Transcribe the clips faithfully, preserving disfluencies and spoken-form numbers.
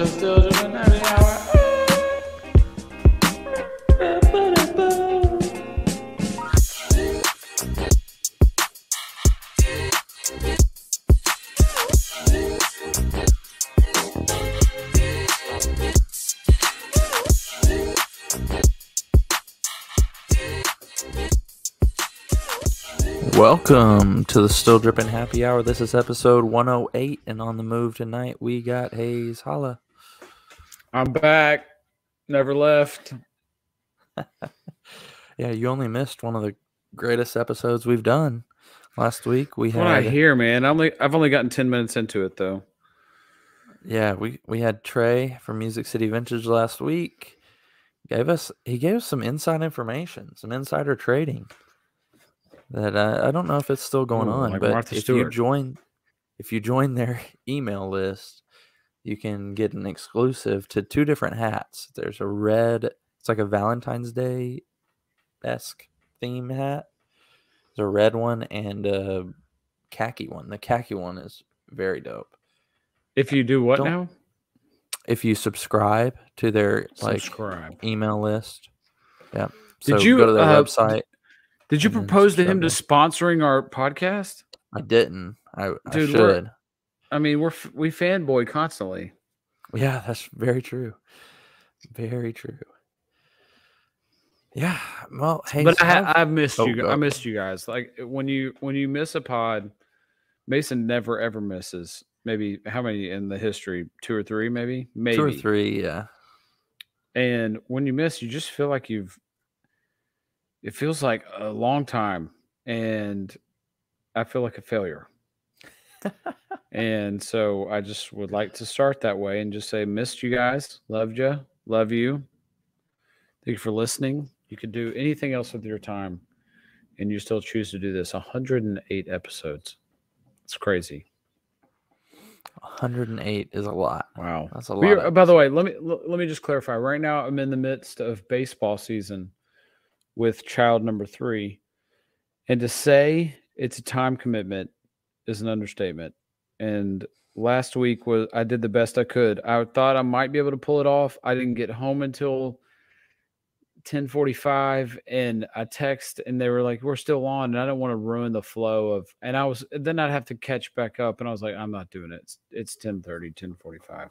to Still Drippin' Happy Hour. Welcome to the Still Drippin' Happy Hour. This is episode one oh eight, and on the move tonight, we got Hayes. Holla. I'm back. Never left. Yeah, you only missed one of the greatest episodes we've done. Last week we had. What I hear, man. I'm like, I've only gotten ten minutes into it though. Yeah, we we had Trey from Music City Vintage last week. Gave us he gave us some inside information, some insider trading. That I, I don't know if it's still going Ooh, on, like but Martha if Stewart. you join, if you join their email list. You can get an exclusive to two different hats. There's a red, it's like a Valentine's Day-esque theme hat. There's a red one and a khaki one. The khaki one is very dope. If you do what Don't, now? If you subscribe to their like subscribe. email list. Yeah. So did you go to their uh, website? Did you propose to him to sponsoring our podcast? I didn't. I, Dude, I should. I mean, we're we fanboy constantly. Yeah, that's very true. Very true. Yeah. Well, hey, but I, I've missed oh, you. Go. I missed you guys. Like when you when you miss a pod, Mason never ever misses. Maybe how many in the history? Two or three, maybe. Maybe two or three. Yeah. And when you miss, you just feel like you've. It feels like a long time, and I feel like a failure. And so I just would like to start that way and just say, missed you guys, loved you, love you. Thank you for listening. You could do anything else with your time, and you still choose to do this. one hundred eight episodes. It's crazy. one hundred eight is a lot. Wow, that's a lot. We are, by the way, let me let me just clarify. Right now, I'm in the midst of baseball season with child number three, and to say it's a time commitment is an understatement. And last week was I did the best I could. I thought I might be able to pull it off. I didn't get home until ten forty-five, and I text, and they were like, "We're still on," and I don't want to ruin the flow of. And I was then I'd have to catch back up, and I was like, "I'm not doing it. It's, it's ten thirty, ten forty-five."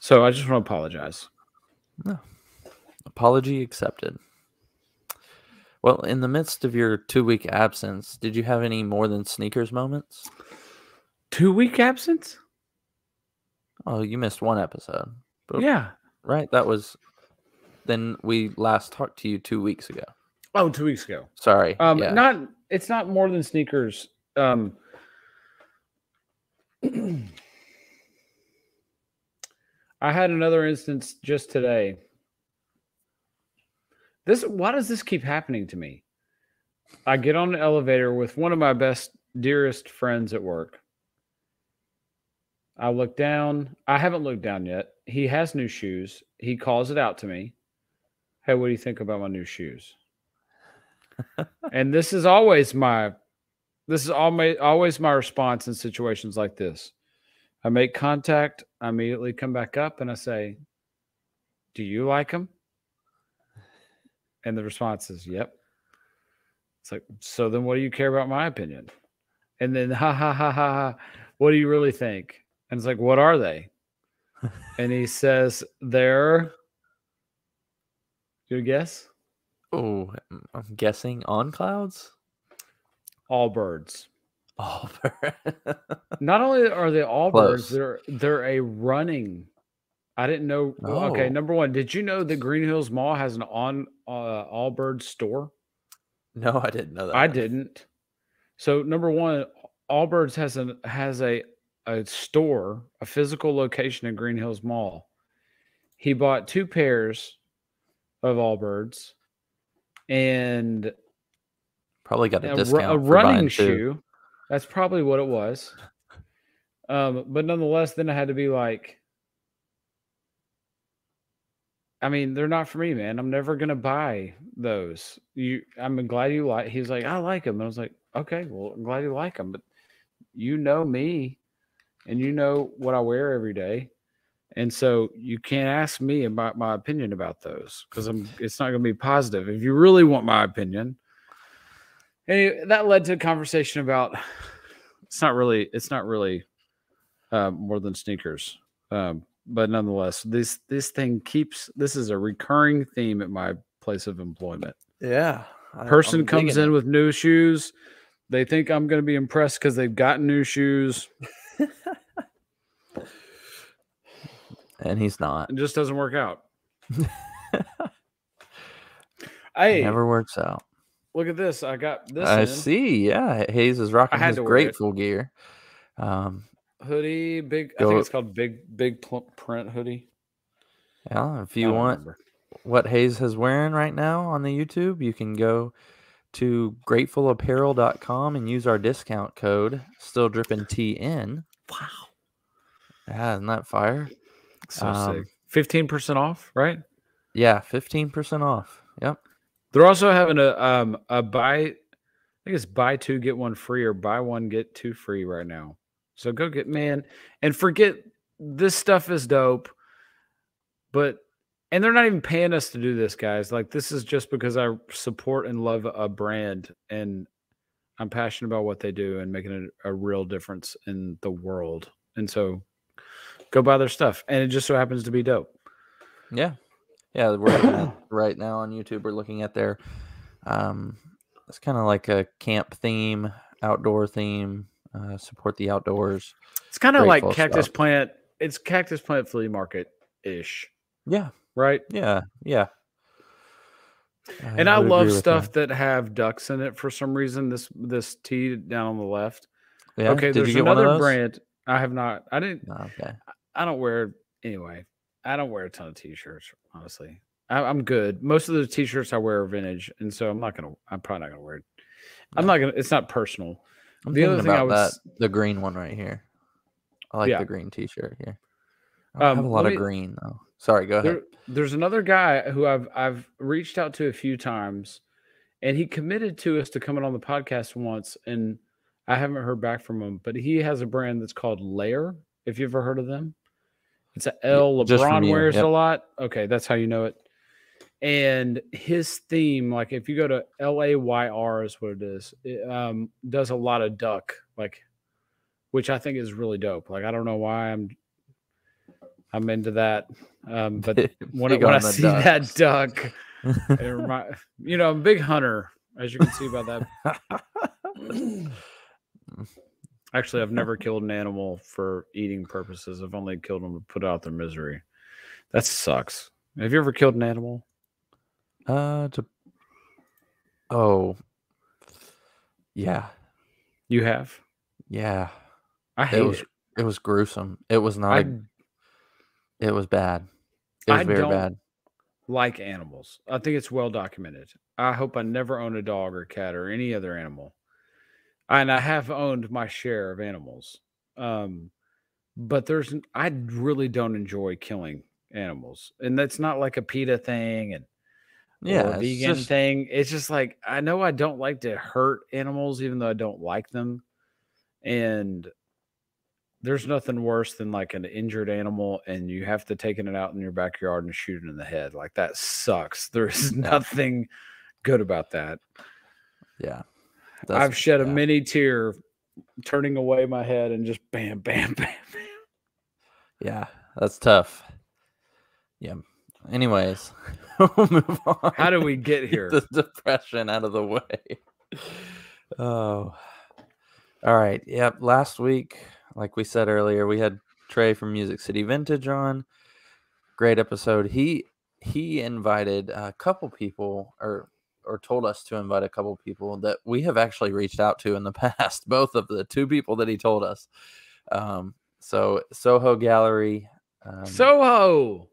So I just want to apologize. No, apology accepted. Well, in the midst of your two-week absence, did you have any more than sneakers moments? Two-week absence? Oh, you missed one episode. But yeah. Right? That was... Then we last talked to you two weeks ago. Oh, two weeks ago. Sorry. Um, yeah. Not. It's not more than sneakers. Um, I had another instance just today. This, why does this keep happening to me? I get on the elevator with one of my best, dearest friends at work. I look down. I haven't looked down yet. He has new shoes. He calls it out to me. Hey, what do you think about my new shoes? And this is always my, this is always always my response in situations like this. I make contact. I immediately come back up and I say, "Do you like them?" And the response is, "Yep." It's like, so then what do you care about my opinion? And then, ha, ha, ha, ha, ha. What do you really think? And it's like, what are they? And he says, they're, do you guess? Oh, I'm guessing on clouds? Allbirds. Allbirds. Not only are they Allbirds, they're, they're a running. I didn't know. Oh. Okay, number one, did you know that Green Hills Mall has an on uh, Allbirds store? No, I didn't know that. I didn't. So number one, Allbirds has an has a a store, a physical location in Green Hills Mall. He bought two pairs of Allbirds, and probably got a, a discount. A running shoe. Two. That's probably what it was. Um, but nonetheless, then I had to be like. I mean, they're not for me, man. I'm never gonna buy those. You, I'm glad you like. He's like, I like them. And I was like, okay, well, I'm glad you like them. But you know me, and you know what I wear every day, And so you can't ask me about my opinion about those, because I'm it's not going to be positive if you really want my opinion. Anyway, that led to a conversation about it's not really it's not really uh, more than sneakers, um, but nonetheless, this this thing keeps this is a recurring theme at my place of employment. Yeah, I, person I'm comes in it. with new shoes, they think I'm going to be impressed because they've gotten new shoes. And he's not. It just doesn't work out. Hey, it never works out. Look at this. I got this. I in. see. Yeah, Hayes is rocking his Grateful gear. Um, hoodie, big. Go, I think it's called big, big print hoodie. Yeah, if you want remember. what Hayes is wearing right now on the YouTube, you can go to grateful apparel dot com and use our discount code Still Drippin' T N. Wow. Yeah, isn't that fire? So um, sick. fifteen percent off, right? Yeah, fifteen percent off. Yep. They're also having a um a buy, I think it's buy two, get one free, or buy one, get two free right now. So go get, man. And forget, this stuff is dope. But, and they're not even paying us to do this, guys. Like, this is just because I support and love a brand, and I'm passionate about what they do and making a, a real difference in the world. And so go buy their stuff, and it just so happens to be dope. Yeah, yeah. We're right now on YouTube, we're looking at their. Um, it's kind of like a camp theme, outdoor theme. Uh, support the outdoors. It's kind of like cactus stuff. plant. It's cactus plant flea market ish. Yeah. Right. Yeah. Yeah. I and I love stuff that. that have ducks in it for some reason. This this tee down on the left. Yeah. Okay. Did there's another brand. I have not. I didn't. Oh, okay. I don't wear anyway. I don't wear a ton of t-shirts, honestly. I, I'm good. Most of the t-shirts I wear are vintage, and so I'm not gonna. I'm probably not gonna wear it. I'm no. not gonna. It's not personal. I'm the other thing about I was that, the green one right here. I like yeah. the green t-shirt here. I um, have a lot me, of green though. Sorry, go ahead. There, there's another guy who I've I've reached out to a few times, and he committed to us to coming on the podcast once, and I haven't heard back from him. But he has a brand that's called Layer. If you've ever heard of them. It's an L. LeBron wears yep. a lot. Okay, that's how you know it. And his theme, like if you go to L A Y R is what it is, it um, does a lot of duck, like, which I think is really dope. Like, I don't know why I'm I'm into that. Um, but when, when I see ducks. that duck, it remind, you know, I'm a big hunter, as you can see by that. Actually, I've never killed an animal for eating purposes. I've only killed them to put out their misery. That sucks. Have you ever killed an animal? Uh, to... Oh. Yeah. You have? Yeah. I hate it. Was, it. it was gruesome. It was not... I, a, it was bad. It was I very don't bad. like animals. I think it's well documented. I hope I never own a dog or cat or any other animal. And I have owned my share of animals, um, but there's I really don't enjoy killing animals, and that's not like a PETA thing and yeah, a vegan just, thing. It's just like I know I don't like to hurt animals, even though I don't like them. And there's nothing worse than like an injured animal, and you have to take it out in your backyard and shoot it in the head. Like that sucks. There's nothing good about that. Yeah. That's, I've shed yeah. a mini tear turning away my head and just bam, bam, bam, bam. Yeah, that's tough. Yeah. Anyways, we'll move on. How do we get here? Get the depression out of the way. Oh. All right. Yep. Yeah, last week, like we said earlier, we had Trey from Music City Vintage on. Great episode. He he invited a couple people or or told us to invite a couple people that we have actually reached out to in the past, both of the two people that he told us. Um, so Soho Gallery. Um, Soho.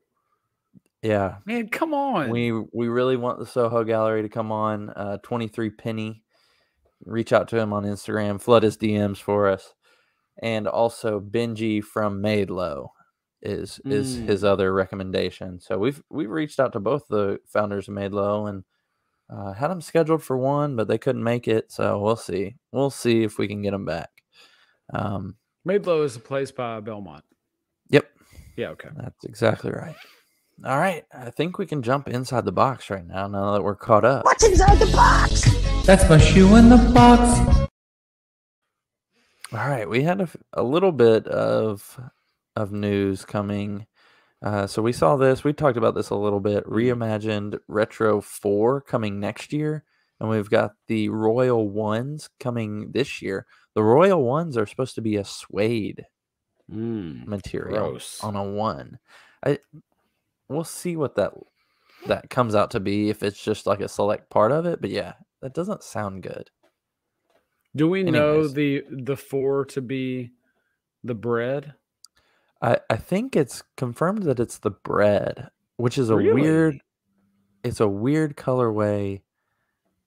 Yeah, man, come on. We, we really want the Soho Gallery to come on. uh, twenty-three Penny, reach out to him on Instagram, flood his D Ms for us. And also Benji from Made Low is, mm. is his other recommendation. So we've, we've reached out to both the founders of Made Low and, Uh, had them scheduled for one, but they couldn't make it, so we'll see. We'll see if we can get them back. Um, Made Low is a place by Belmont. Yep. Yeah, okay. That's exactly right. All right, I think we can jump inside the box right now, now that we're caught up. What's inside the box? That's my shoe in the box. All right, we had a, a little bit of of news coming. Uh, so we saw this. We talked about this a little bit. Reimagined Retro four coming next year. And we've got the Royal Ones coming this year. The Royal Ones are supposed to be a suede mm, material gross. on a one. I We'll see what that that comes out to be, if it's just like a select part of it. But yeah, that doesn't sound good. Do we Anyways. know the the four to be the bread? I, I think it's confirmed that it's the bread, which is a really? weird it's a weird colorway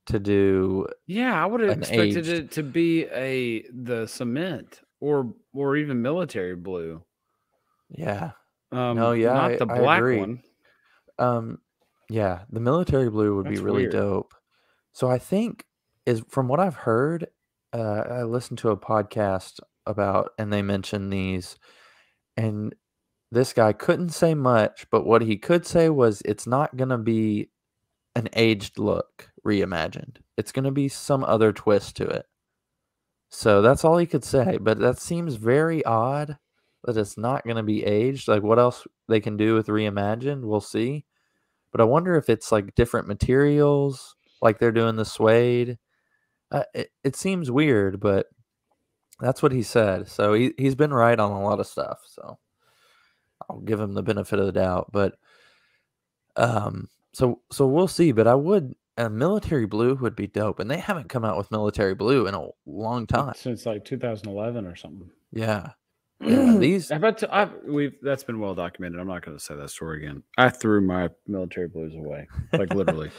to do. Yeah, I would have expected aged. it to be a the cement or or even military blue. Yeah. Um, no, yeah, not I, the black one. Um, yeah, the military blue would That's be really weird. dope. So I think is from what I've heard, uh, I listened to a podcast about, and they mentioned these, and this guy couldn't say much, but what he could say was it's not going to be an aged look reimagined. It's going to be some other twist to it. So that's all he could say, but that seems very odd that it's not going to be aged. Like, what else they can do with reimagined, we'll see. But I wonder if it's like different materials, like they're doing the suede. Uh, it, it seems weird, but that's what he said. So he, he's been right on a lot of stuff. So I'll give him the benefit of the doubt. But um, so so we'll see. But I would, a military blue would be dope. And they haven't come out with military blue in a long time. Since like two thousand eleven or something. Yeah. Yeah, these I bet to, I've, we've that's been well documented. I'm not going to say that story again. I threw my military blues away, like literally.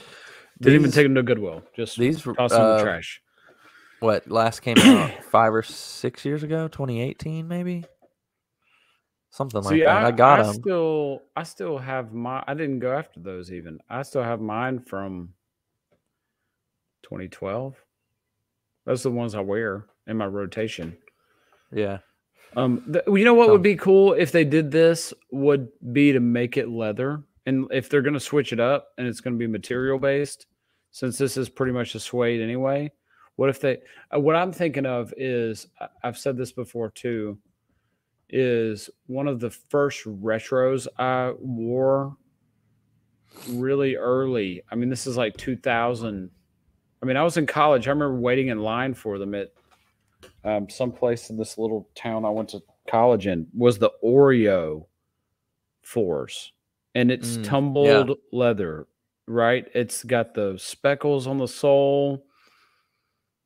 Didn't these, even take them to Goodwill. Just these toss them uh, in the trash. What last came out five or six years ago, twenty eighteen maybe, something like See, that. I, I got I them. Still, I still have my. I didn't go after those even. I still have mine from twenty twelve. Those are the ones I wear in my rotation. Yeah. Um, the, you know what would be cool if they did this would be to make it leather, and if they're going to switch it up and it's going to be material based, since this is pretty much a suede anyway. What if they? What I'm thinking of is, I've said this before too, is one of the first retros I wore really early. I mean, this is like two thousand. I mean, I was in college. I remember waiting in line for them at. Um, someplace in this little town I went to college in was the Oreo fours, and it's mm, tumbled yeah. leather, right? It's got the speckles on the sole.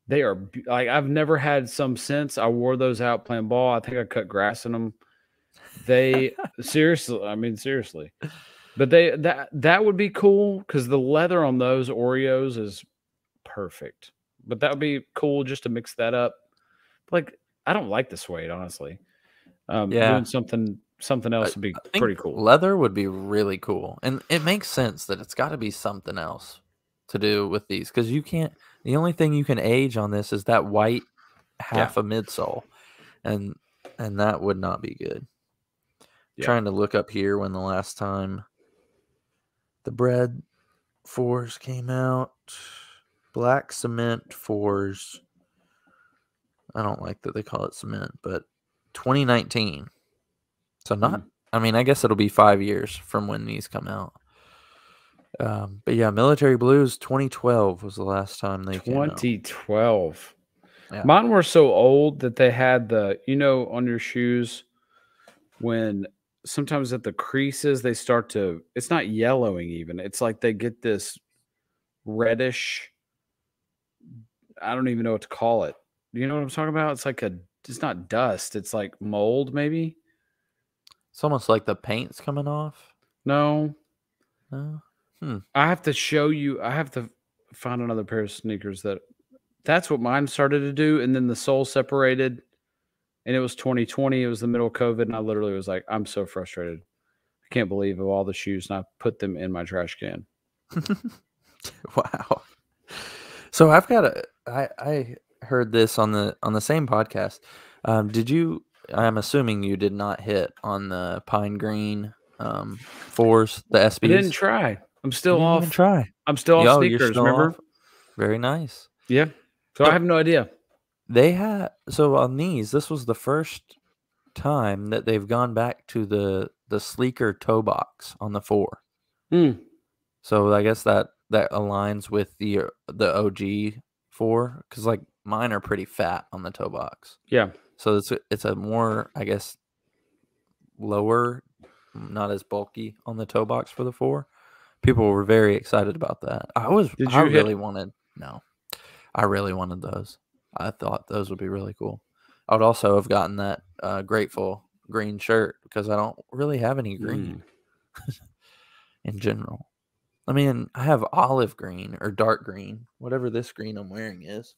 They are like, I've never had some since. I wore those out playing ball. I think I cut grass in them. They seriously, I mean, seriously, but they, that, that would be cool because the leather on those Oreos is perfect, but that would be cool just to mix that up. Like, I don't like the suede, honestly. Um, yeah. Doing something something else would be pretty cool. Leather would be really cool. And it makes sense that it's got to be something else to do with these. Because you can't... The only thing you can age on this is that white half yeah. a midsole. And and that would not be good. Yeah. Trying to look up here when the last time the bread fours came out. Black cement fours... I don't like that they call it cement, but twenty nineteen. So not, mm. I mean, I guess it'll be five years from when these come out. Um, but yeah, military blues, twenty twelve was the last time they came out. twenty twelve. Yeah. Mine were so old that they had the, you know, on your shoes when sometimes at the creases, they start to, it's not yellowing even. It's like they get this reddish, I don't even know what to call it. You know what I'm talking about? It's like a, it's not dust. It's like mold, maybe. It's almost like the paint's coming off. No. No. Hmm. I have to show you. I have to find another pair of sneakers that, that's what mine started to do. And then the sole separated and it was twenty twenty. It was the middle of COVID. And I literally was like, I'm so frustrated. I can't believe of all the shoes. And I put them in my trash can. Wow. So I've got a, I, I, heard this on the on the same podcast. Um, did you I'm assuming you did not hit on the Pine Green um, fours, the S Bs. I didn't try. I'm still you off. Try. I'm still Yo, off sneakers. Still remember? Off. Very nice. Yeah. So, so I have no idea. They had so on these. This was the first time that they've gone back to the the sleeker toe box on the four. Mm. So I guess that that aligns with the the O G four, because like mine are pretty fat on the toe box. Yeah. So it's a, it's a more, I guess, lower, not as bulky on the toe box for the four. People were very excited about that. I was. Did you I really hit? wanted no. I really wanted those. I thought those would be really cool. I would also have gotten that uh, Grateful green shirt, because I don't really have any green mm. in general. I mean, I have olive green or dark green, whatever this green I'm wearing is.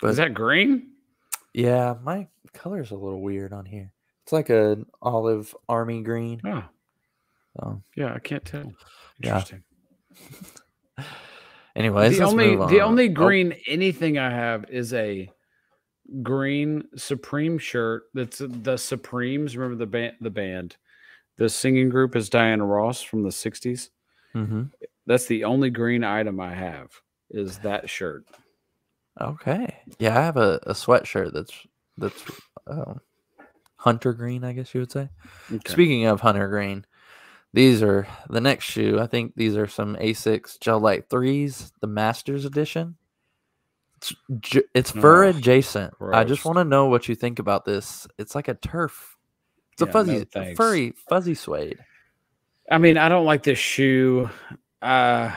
But is that green? Yeah, my color's a little weird on here. It's like an olive army green. Oh. So, yeah, I can't tell. Interesting. Yeah. Anyways, the only the only green oh. anything I have is a green Supreme shirt. That's the Supremes. Remember the band? The band, the singing group is Diana Ross from the sixties. Mm-hmm. That's the only green item I have is that shirt. Okay, yeah, I have a, a sweatshirt that's that's uh, hunter green, I guess you would say. Okay. Speaking of hunter green. These are the next shoe. I think these are some Asics Gel Light threes, the Masters Edition. It's, it's fur oh, adjacent. Gross. I just want to know what you think about this. It's like a turf. It's yeah, a fuzzy, no, a furry, fuzzy suede. I mean, I don't like this shoe. Uh,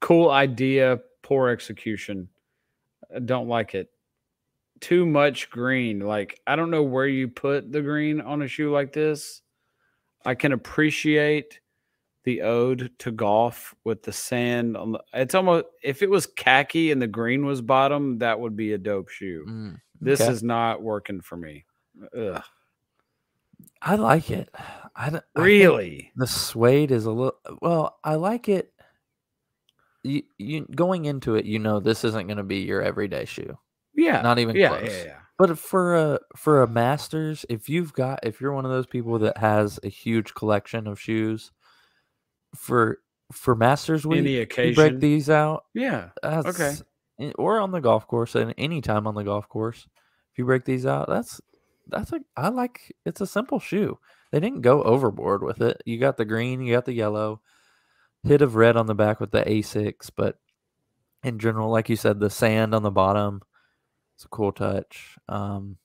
cool idea, poor execution. I don't like it. Too much green. Like, I don't know where you put the green on a shoe like this. I can appreciate the ode to golf with the sand on the, it's almost, if it was khaki and the green was bottom, that would be a dope shoe. Mm, okay. This is not working for me. Ugh. I like it. I really I the suede is a little, well, I like it. You, you going into it, you know, this isn't going to be your everyday shoe. Yeah. Not even yeah, close. Yeah, yeah. But for a for a Masters, if you've got if you're one of those people that has a huge collection of shoes, for for Masters week, any occasion, you break these out. Yeah, okay. Or on the golf course, and any time on the golf course, if you break these out, that's that's a I like. It's a simple shoe. They didn't go overboard with it. You got the green, you got the yellow, hit of red on the back with the Asics, but in general, like you said, the sand on the bottom. It's a cool touch. Um,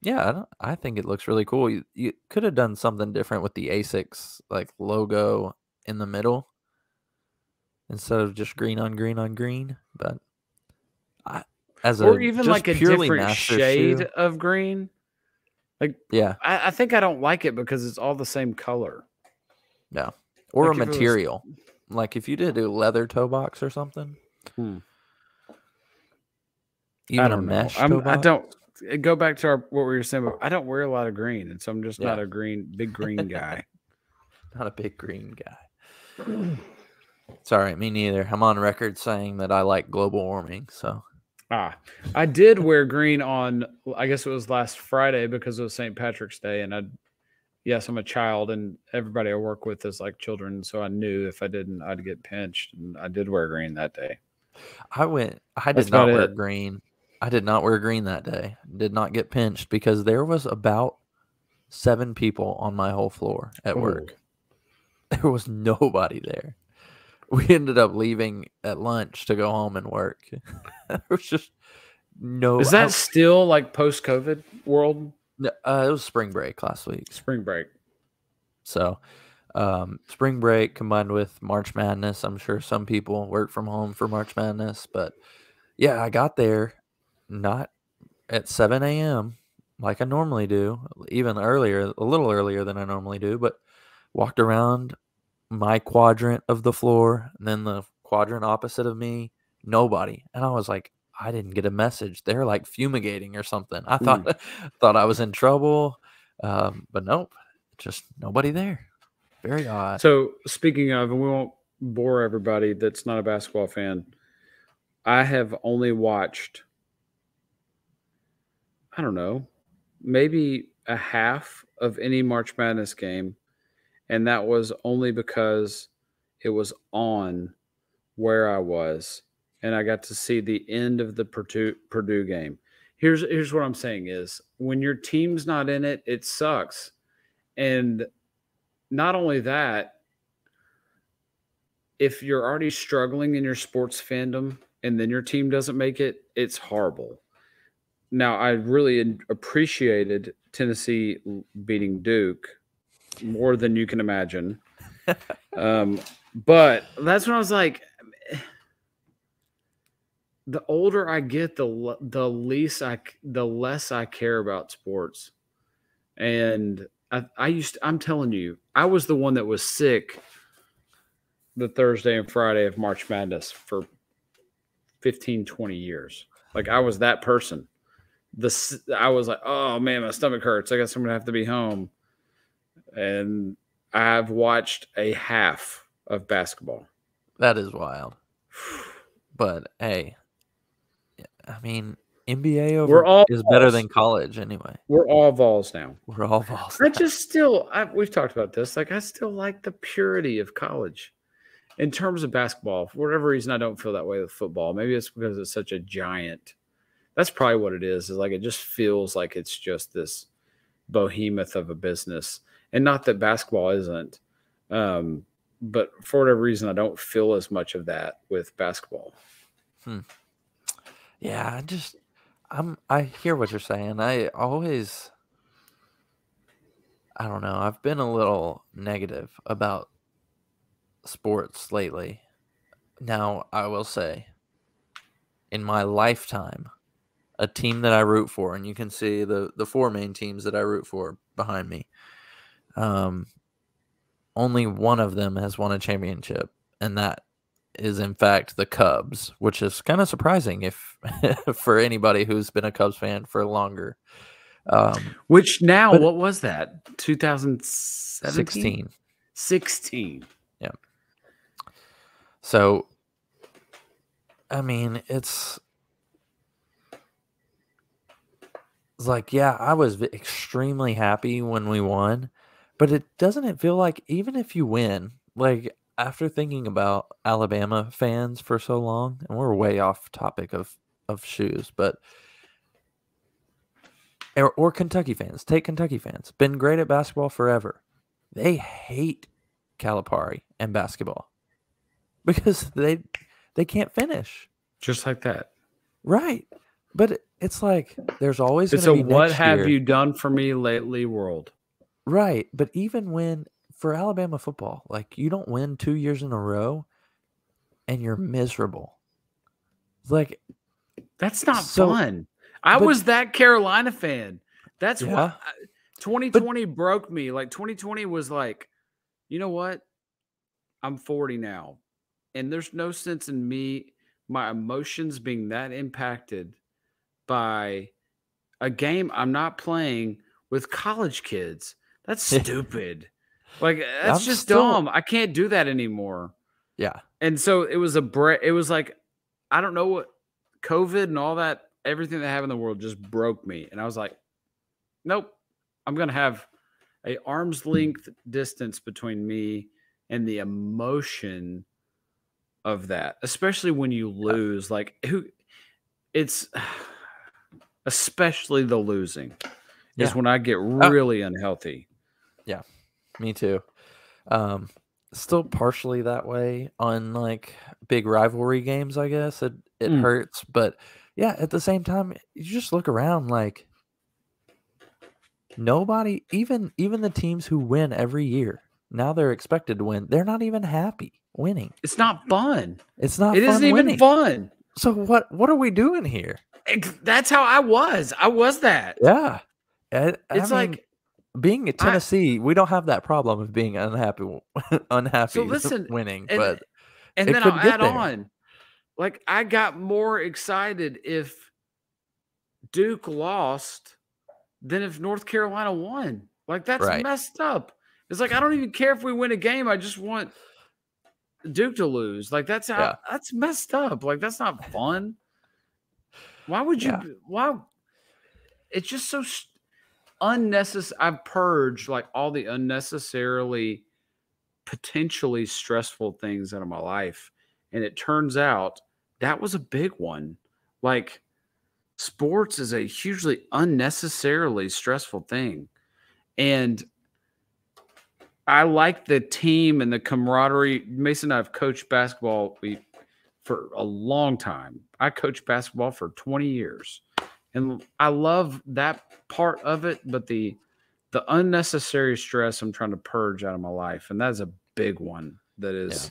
yeah, I, don't, I think it looks really cool. You, you could have done something different with the Asics like logo in the middle instead of just green on green on green. But I, as or a, even like a different shade shoe, of green. Like yeah, I, I think I don't like it because it's all the same color. No, or like a material. It was... Like if you did a leather toe box or something. Hmm. Even I don't know. I'm, I don't go back to our, what we were saying. About, I don't wear a lot of green, and so I'm just yeah. not a green, big green guy. Not a big green guy. Sorry, me neither. I'm on record saying that I like global warming. So, ah, I did wear green on. I guess it was last Friday because it was Saint Patrick's Day, and I, yes, I'm a child, and everybody I work with is like children. So I knew if I didn't, I'd get pinched, and I did wear green that day. I went. I That's did not wear it. green. I did not wear green that day. Did not get pinched because there was about seven people on my whole floor at Ooh. work. There was nobody there. We ended up leaving at lunch to go home and work. There was just no. Is that I, still like post-COVID world? Uh, it was spring break last week. Spring break. So um, spring break combined with March Madness. I'm sure some people work from home for March Madness. But yeah, I got there. Not at seven a m like I normally do, even earlier, a little earlier than I normally do, but walked around my quadrant of the floor and then the quadrant opposite of me, nobody. And I was like, I didn't get a message. They're like fumigating or something. I thought mm. thought I was in trouble, um, but nope, just nobody there. Very odd. So speaking of, and we won't bore everybody that's not a basketball fan, I have only watched... I don't know, maybe a half of any March Madness game, and that was only because it was on where I was, and I got to see the end of the Purdue, Purdue game. Here's here's what I'm saying is, when your team's not in it, it sucks. And not only that, if you're already struggling in your sports fandom and then your team doesn't make it, it's horrible. Now, I really appreciated Tennessee beating Duke more than you can imagine. um, but that's when I was like, the older I get, the the least I the less I care about sports. And I, I used to, I'm telling you, I was the one that was sick the Thursday and Friday of March Madness for fifteen, twenty years. Like, I was that person. The I was like, oh man, my stomach hurts. I guess I'm gonna have to be home. And I've watched a half of basketball. That is wild. But hey, I mean, N B A over we're all is Vols. Better than college anyway. We're all Vols now. We're all Vols. I now. just still, I, we've talked about this. Like, I still like the purity of college in terms of basketball. For whatever reason, I don't feel that way with football. Maybe it's because it's such a giant. That's probably what it is. Is like it just feels like it's just this behemoth of a business, and not that basketball isn't, um, but for whatever reason, I don't feel as much of that with basketball. Hmm. Yeah, I just. I'm, I hear what you're saying. I always, I don't know. I've been a little negative about sports lately. Now, I will say, in my lifetime, a team that I root for, and you can see the, the four main teams that I root for behind me, um, only one of them has won a championship, and that is in fact the Cubs, which is kind of surprising if for anybody who's been a Cubs fan for longer. Um, which now, what was that? twenty seventeen? sixteen. Yeah. So, I mean, it's, it's like, yeah, I was extremely happy when we won, but it doesn't it feel like even if you win, like, after thinking about Alabama fans for so long, and we're way off topic of, of shoes, but or, or Kentucky fans, take Kentucky fans, been great at basketball forever. They hate Calipari and basketball because they they can't finish. Just like that. Right. But it's like there's always going to be next year. It's a what have you done for me lately world. Right. But even when for Alabama football, like, you don't win two years in a row and you're miserable. Like, that's not so, fun. I but, was that Carolina fan. That's yeah. why twenty twenty but, broke me. Like, twenty twenty was like, you know what? I'm forty now, and there's no sense in me, my emotions being that impacted by a game I'm not playing with college kids. That's stupid. Like, that's I'm just still... dumb. I can't do that anymore. Yeah. And so it was a break. It was like, I don't know what COVID and all that, everything that happened in the world just broke me. And I was like, nope, I'm going to have a arm's length distance between me and the emotion of that, especially when you lose, like who it's especially the losing yeah. is when I get really oh. unhealthy. Yeah. Me too. Um, still partially that way on like big rivalry games, I guess. It it mm. hurts. But yeah, at the same time, you just look around like nobody, even even the teams who win every year, now they're expected to win. They're not even happy winning. It's not fun. It's not it fun isn't winning. even fun. So what what are we doing here? It, that's how I was. I was that. Yeah. I, I it's mean, like being in Tennessee, I, we don't have that problem of being unhappy, unhappy so listen, winning. And, but and then I'll add there. on, like I got more excited if Duke lost than if North Carolina won. Like that's right. messed up. It's like I don't even care if we win a game. I just want Duke to lose. Like that's how, yeah. that's messed up. Like that's not fun. Why would you? Yeah. Why? It's just so. unnecessary. I've purged like all the unnecessarily potentially stressful things out of my life. And it turns out that was a big one. Like sports is a hugely unnecessarily stressful thing. And I like the team and the camaraderie. Mason and I have coached basketball we, for a long time. I coached basketball for twenty years. And I love that part of it, but the the unnecessary stress I'm trying to purge out of my life. And that's a big one that is,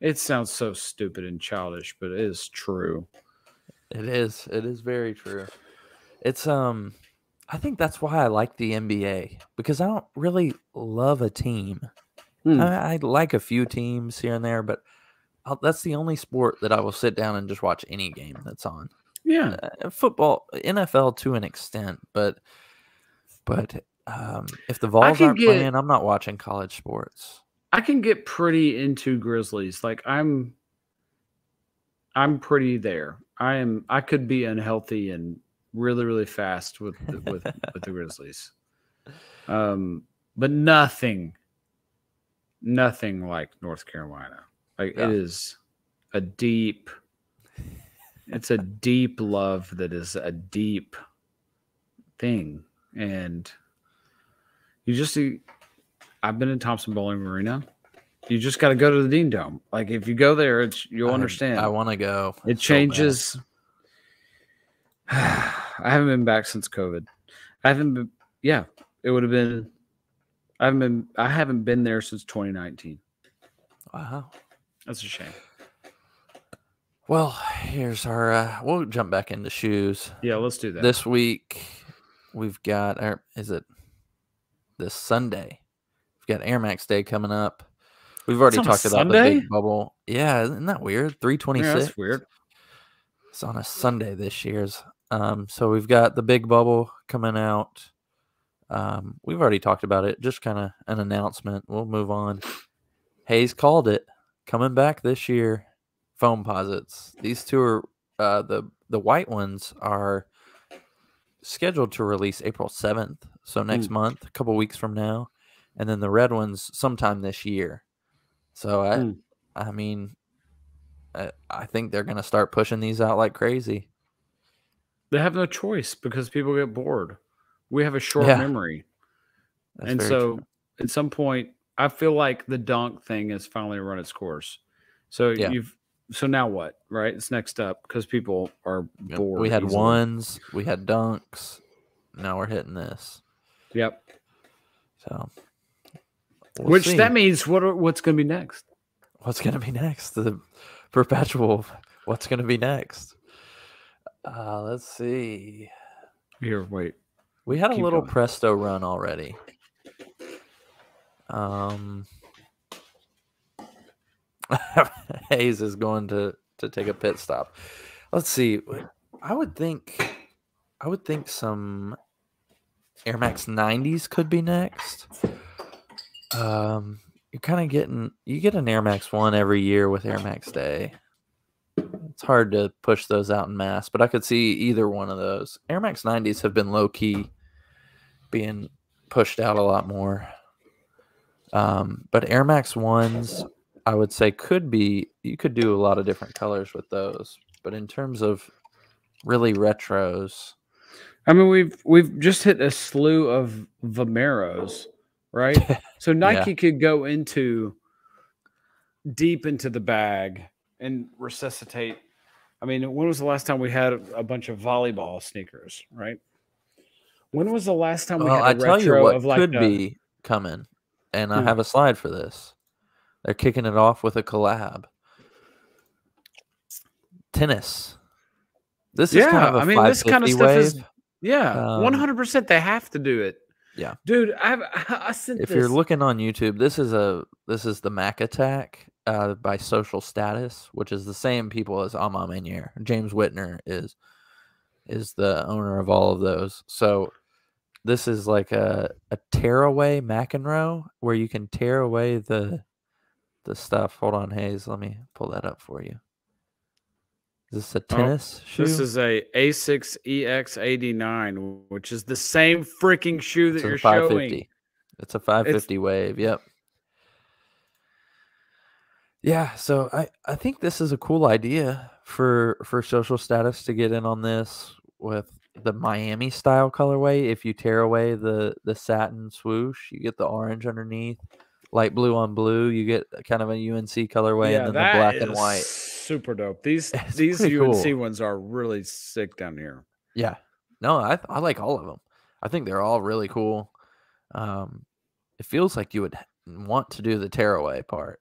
yeah. It sounds so stupid and childish, but it is true. It is. It is very true. It's, um, I think that's why I like the N B A, because I don't really love a team. Hmm. I, I like a few teams here and there, but I'll, that's the only sport that I will sit down and just watch any game that's on. Yeah, uh, football, N F L to an extent, but but um, if the Vols aren't get, playing, I'm not watching college sports. I can get pretty into Grizzlies. Like I'm, I'm pretty there. I am. I could be unhealthy and really, really fast with the, with with the Grizzlies. Um, but nothing, nothing like North Carolina. Like yeah. It is a deep. It's a deep love that is a deep thing. And you just see, I've been in Thompson Bowling Arena. You just got to go to the Dean Dome. Like if you go there, it's, you'll I, understand. I want to go. It it's changes. So I haven't been back since COVID. I haven't been, yeah, it would have been, I haven't been, I haven't been there since twenty nineteen. Wow. That's a shame. Well, here's our, uh, we'll jump back into shoes. Yeah, let's do that. This week, we've got, or is it this Sunday? We've got Air Max Day coming up. We've already talked about the big bubble. Yeah, isn't that weird? three twenty-six. Yeah, that's weird. It's on a Sunday this year's. Um, so we've got the big bubble coming out. Um, we've already talked about it. Just kind of an announcement. We'll move on. Hayes called it. Coming back this year. Foam posits. These two are uh, the the white ones are scheduled to release April seventh, so next mm. month, a couple weeks from now, and then the red ones sometime this year. So I, mm. I mean, I, I think they're gonna start pushing these out like crazy. They have no choice because people get bored. We have a short yeah. memory, That's and so true. At some point, I feel like the dunk thing has finally run its course. So yeah. you've So now what, right? It's next up because people are bored. We had easily. ones. We had dunks. Now we're hitting this. Yep. So. We'll Which see. That means what? Are, what's going to be next? What's going to be next? The perpetual what's going to be next? Uh, let's see. Here, wait. We had Keep a little going. Presto run already. Um... Hayes is going to to take a pit stop. Let's see. I would think I would think some Air Max nineties could be next. Um, you're kind of getting you get an Air Max one every year with Air Max Day. It's hard to push those out in mass, but I could see either one of those. Air Max nineties have been low key being pushed out a lot more. Um, but Air Max ones I would say could be, you could do a lot of different colors with those, but in terms of really retros. I mean, we've, we've just hit a slew of Vomeros, right? So Nike yeah. could go into deep into the bag and resuscitate. I mean, when was the last time we had a bunch of volleyball sneakers, right? When was the last time well, we had I a retro tell you what of like could a, be coming and I hmm. have a slide for this. They're kicking it off with a collab. Tennis. This yeah, is kind of a I mean, this kind of stuff wave. Is yeah, um, one hundred percent they have to do it. Yeah. Dude, I've I sent if this. If you're looking on YouTube, this is a this is the Mac Attack uh, by Social Status, which is the same people as Ama Meniere. James Whitner is is the owner of all of those. So this is like a a tearaway McEnroe where you can tear away the the stuff. Hold on, Hayes. Let me pull that up for you. Is this a tennis oh, shoe? This is a A six E X eighty-nine, which is the same freaking shoe that you're showing. It's a five fifty it's... wave. Yep. Yeah. So I, I think this is a cool idea for, for Social Status to get in on this with the Miami style colorway. If you tear away the, the satin swoosh, you get the orange underneath. Light blue on blue, you get kind of a U N C colorway, yeah, and then the black and white. Super dope. These it's these U N C cool. ones are really sick down here. Yeah, no, I I like all of them. I think they're all really cool. Um, it feels like you would want to do the tearaway part.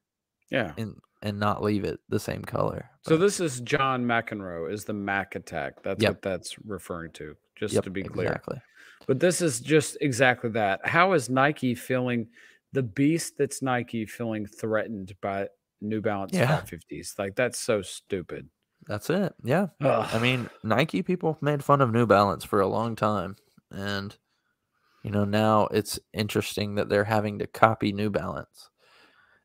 Yeah, and and not leave it the same color. But. So this is John McEnroe is the Mac Attack. That's yep. what that's referring to. Just yep, to be clear. Exactly. But this is just exactly that. How is Nike feeling? The beast that's Nike feeling threatened by New Balance yeah. five fifties. Like, that's so stupid. That's it. Yeah. Ugh. I mean, Nike people made fun of New Balance for a long time. And, you know, now it's interesting that they're having to copy New Balance.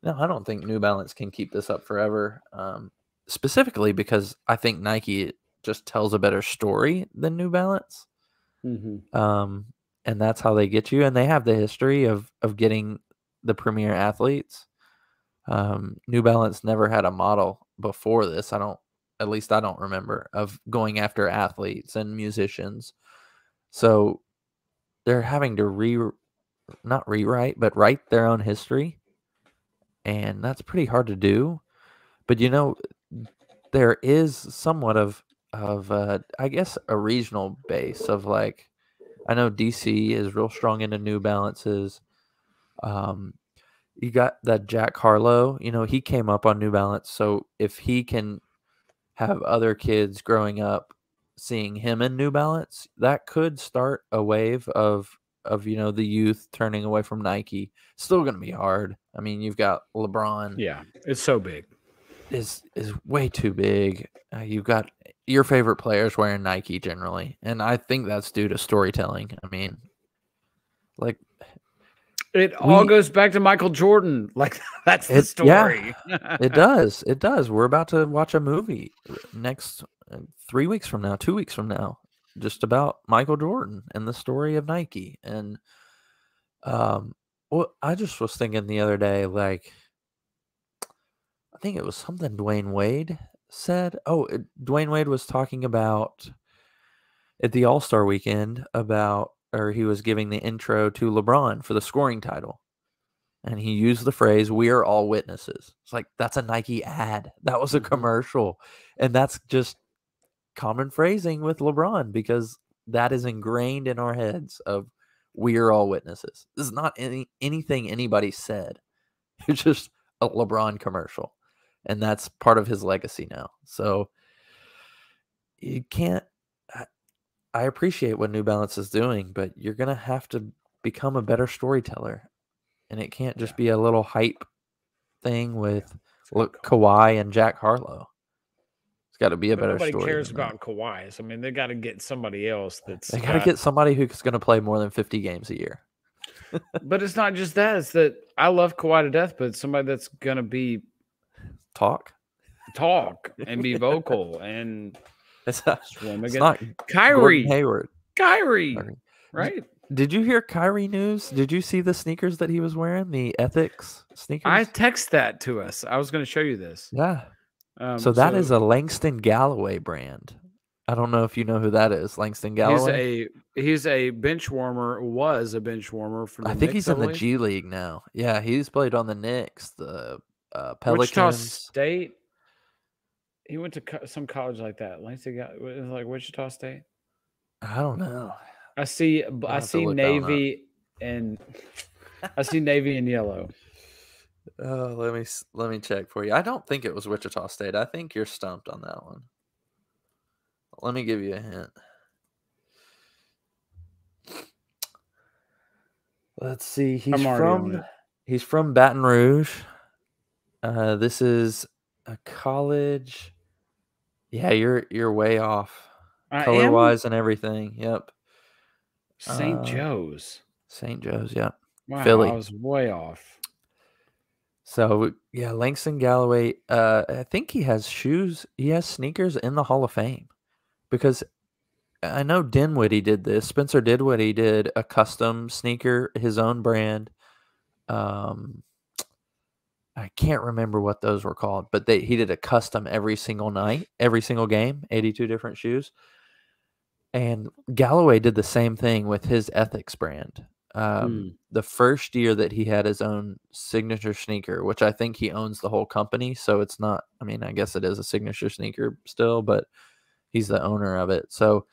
Now, I don't think New Balance can keep this up forever, um, specifically because I think Nike just tells a better story than New Balance. Mm-hmm. Um, and that's how they get you. And they have the history of of getting the premier athletes. um, New Balance never had a model before this. I don't, at least I don't remember, of going after athletes and musicians. So they're having to re, not rewrite, but write their own history. And that's pretty hard to do. But, you know, there is somewhat of, of uh, I guess, a regional base of, like, I know D C is real strong into New Balances. Um, you got that Jack Harlow, you know, he came up on New Balance. So if he can have other kids growing up seeing him in New Balance, that could start a wave of, of, you know, the youth turning away from Nike. Still going to be hard. I mean, you've got LeBron. Yeah. It's so big. Is, is way too big. Uh, you've got your favorite players wearing Nike generally. And I think that's due to storytelling. I mean, like, It all we, goes back to Michael Jordan. Like, that's the it, story. Yeah, it does. It does. We're about to watch a movie next uh, three weeks from now, two weeks from now, just about Michael Jordan and the story of Nike. And um, well, I just was thinking the other day, like, I think it was something Dwayne Wade said. Oh, it, Dwayne Wade was talking about at the All-Star weekend about or he was giving the intro to LeBron for the scoring title. And he used the phrase, "We are all witnesses." It's like, that's a Nike ad. That was a commercial. And that's just common phrasing with LeBron because that is ingrained in our heads of we are all witnesses. This is not any anything anybody said. It's just a LeBron commercial. And that's part of his legacy now. So you can't, I appreciate what New Balance is doing, but you're going to have to become a better storyteller. And it can't just be a little hype thing with yeah, look, Kawhi and Jack Harlow. It's got to be a but better nobody story. Nobody cares about Kawhi. I mean, they got to get somebody else that's They got to get somebody who's going to play more than fifty games a year. But it's not just that. It's that I love Kawhi to death, but somebody that's going to be talk talk and be vocal and It's, not, it's not Kyrie Hayward. Kyrie, right? Did you hear Kyrie news? Did you see the sneakers that he was wearing? The ethics sneakers. I text that to us. I was going to show you this. Yeah. Um, so that so, is a Langston Galloway brand. I don't know if you know who that is. Langston Galloway. He's a he's a bench warmer. Was a bench warmer for. The I think Knicks, he's in the G League now. Yeah, he's played on the Knicks, the uh, Pelicans, Wichita State. He went to co some college like that. Langston got like Wichita State. I don't know. I see. I, I see Navy and I see Navy and yellow. Oh, let me let me check for you. I don't think it was Wichita State. I think you're stumped on that one. Let me give you a hint. Let's see. He's from he's from Baton Rouge. Uh, this is a college. Yeah, you're you're way off, color wise and everything. Yep. Saint Joe's. Saint Joe's. Yeah. Wow, Philly. I was way off. So yeah, Langston Galloway, uh, I think he has shoes. He has sneakers in the Hall of Fame, because I know Dinwiddie did this. Spencer Dinwiddie did a custom sneaker, his own brand. Um, I can't remember what those were called, but they he did a custom every single night, every single game, eighty-two different shoes. And Galloway did the same thing with his Ethics brand. Um, mm. The first year that he had his own signature sneaker, which I think he owns the whole company, so it's not, I mean, I guess it is a signature sneaker still, but he's the owner of it. So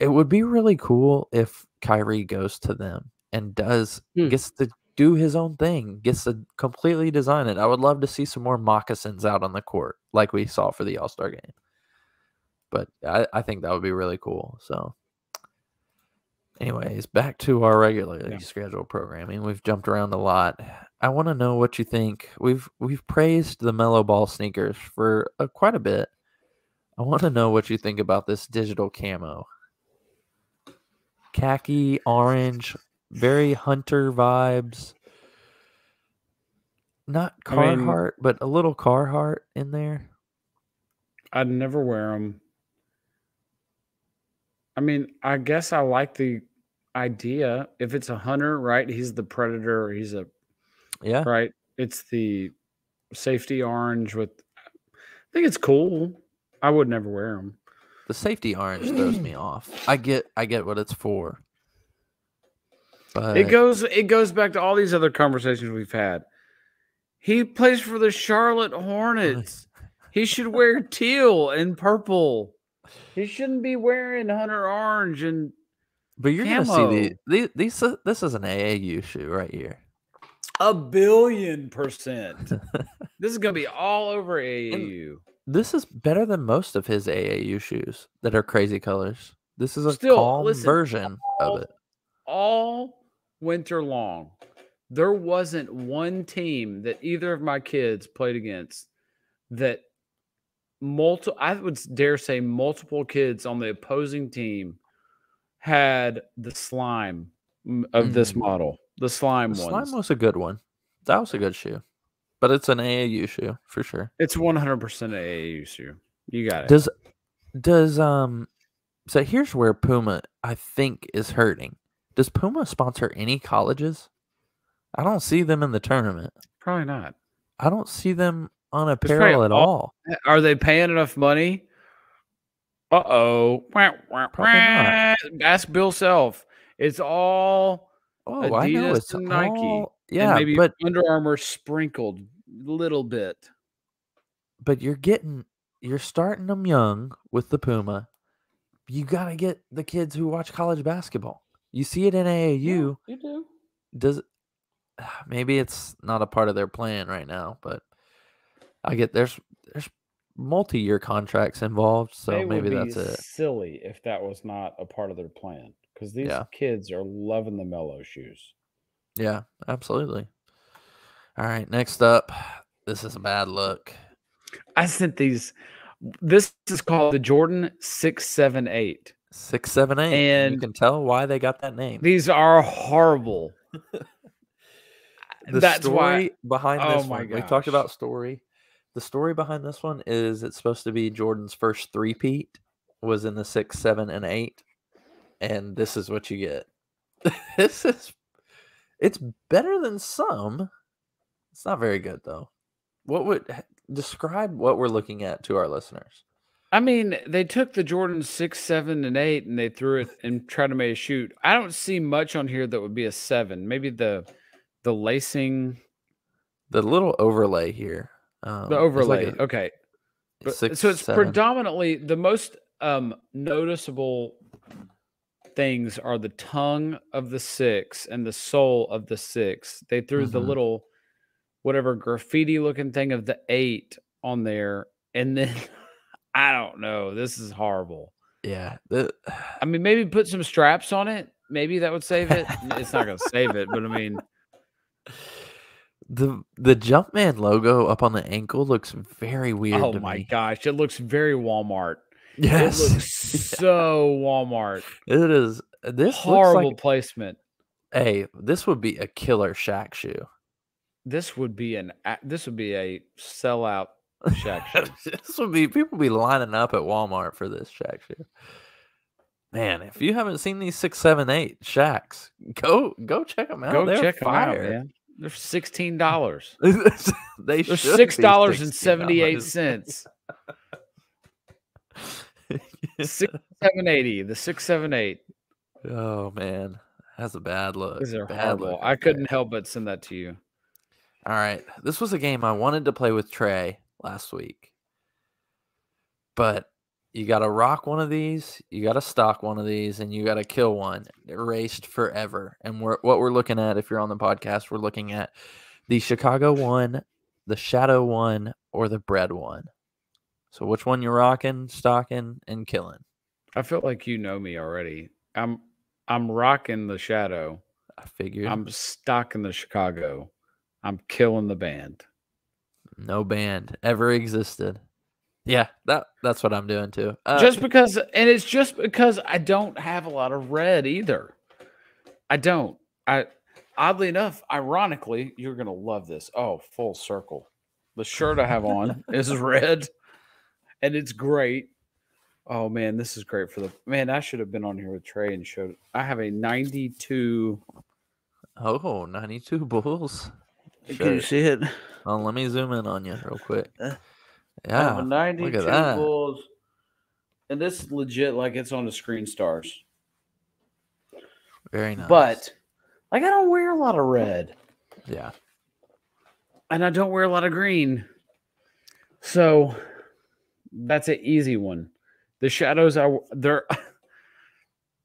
it would be really cool if Kyrie goes to them and does, mm. gets to do his own thing, gets to completely design it. I would love to see some more moccasins out on the court like we saw for the All-Star game. But I, I think that would be really cool, so. Anyways, back to our regularly yeah. scheduled programming. We've jumped around a lot. I want to know what you think. We've we've praised the Mellow Ball sneakers for uh, quite a bit. I want to know what you think about this digital camo. Khaki, orange, very hunter vibes. Not Carhartt, I mean, but a little Carhartt in there. I'd never wear them. I mean, I guess I like the idea. If it's a hunter, right? He's the predator. Or he's a yeah, right. It's the safety orange with. I think it's cool. I would never wear them. The safety orange throws me off. I get, I get what it's for. But it goes, it goes back to all these other conversations we've had. He plays for the Charlotte Hornets. He should wear teal and purple. He shouldn't be wearing hunter orange and but you're camo. Gonna see these these these this is an A A U shoe right here. A billion percent. This is gonna be all over A A U. And this is better than most of his A A U shoes that are crazy colors. This is a Still, calm listen, version all, of it. All winter long, there wasn't one team that either of my kids played against that. Multiple, I would dare say, multiple kids on the opposing team had the slime of mm. this model. The slime one. Slime was a good one. That was a good shoe, but it's an A A U shoe for sure. It's one hundred percent A A U shoe. You got it. Does does um? So here's where Puma, I think, is hurting. Does Puma sponsor any colleges? I don't see them in the tournament. Probably not. I don't see them. On apparel at all. Are they paying enough money? Uh-oh. Ask Bill Self. It's all oh, Adidas I know. It's and Nike. All, yeah, and maybe but, Under Armour sprinkled a little bit. But you're getting, you're starting them young with the Puma. You got to get the kids who watch college basketball. You see it in A A U. Yeah, you do. Does, maybe it's not a part of their plan right now, but. I get there's there's multi-year contracts involved, so they maybe would be that's it. Silly if that was not a part of their plan, because these yeah. kids are loving the Mellow shoes. Yeah, absolutely. All right, next up, this is a bad look. I sent these. This is called the Jordan Six Seven Eight. Six Seven Eight, and you can tell why they got that name. These are horrible. the that's story why behind this oh one. Gosh. We talked about story. The story behind this one is it's supposed to be Jordan's first three-peat was in the six, seven, and eight, and this is what you get. This is, it's better than some. It's not very good though. What would describe what we're looking at to our listeners? I mean, they took the Jordan six, seven, and eight, and they threw it and tried to make a shoot. I don't see much on here that would be a seven. Maybe the the lacing, the little overlay here. Um, the overlay, like a, okay. But, six, so it's seven. Predominantly the most um, noticeable things are the tongue of the six and the sole of the six. They threw mm-hmm. the little, whatever graffiti-looking thing of the eight on there, and then I don't know. This is horrible. Yeah, the, I mean, maybe put some straps on it. Maybe that would save it. It's not going to save it, but I mean. The the Jumpman logo up on the ankle looks very weird. Oh to my me. Gosh, it looks very Walmart. Yes, it looks yeah. so Walmart. It is this horrible looks like, placement. Hey, this would be a killer Shaq shoe. This would be an this would be a sellout Shaq shoe. This would be people be lining up at Walmart for this Shaq shoe. Man, if you haven't seen these six, seven, eight Shaqs, go go check them out. Go They're check fire. them out, man. They're sixteen dollars. They They're six dollars and seventy-eight cents. Six seven eighty. The six seven eight. Oh man, that's a bad look. These are bad horrible. Look. I couldn't help but send that to you. All right, this was a game I wanted to play with Trey last week, but you got to rock one of these, you got to stock one of these, and you got to kill one. Erased forever. And we're, what we're looking at, if you're on the podcast, we're looking at the Chicago one, the Shadow one, or the Bread one. So which one you're rocking, stocking, and killing? I feel like you know me already. I'm I'm rocking the Shadow. I figured. I'm stocking the Chicago. I'm killing the band. No band ever existed. Yeah, that that's what I'm doing too. Uh, just because, and it's just because I don't have a lot of red either. I don't. I oddly enough, ironically, you're gonna love this. Oh, full circle. The shirt I have on is red, and it's great. Oh man, this is great for the man. I should have been on here with Trey and showed. I have a ninety-two. Oh, ninety-two Bulls. Sure. Can you see it? Well, let me zoom in on you real quick. Yeah, ninety-two look at that. Bulls, and this is legit, like it's on the Screen Stars. Very nice. But like I don't wear a lot of red. Yeah. And I don't wear a lot of green. So that's an easy one. The Shadows are there.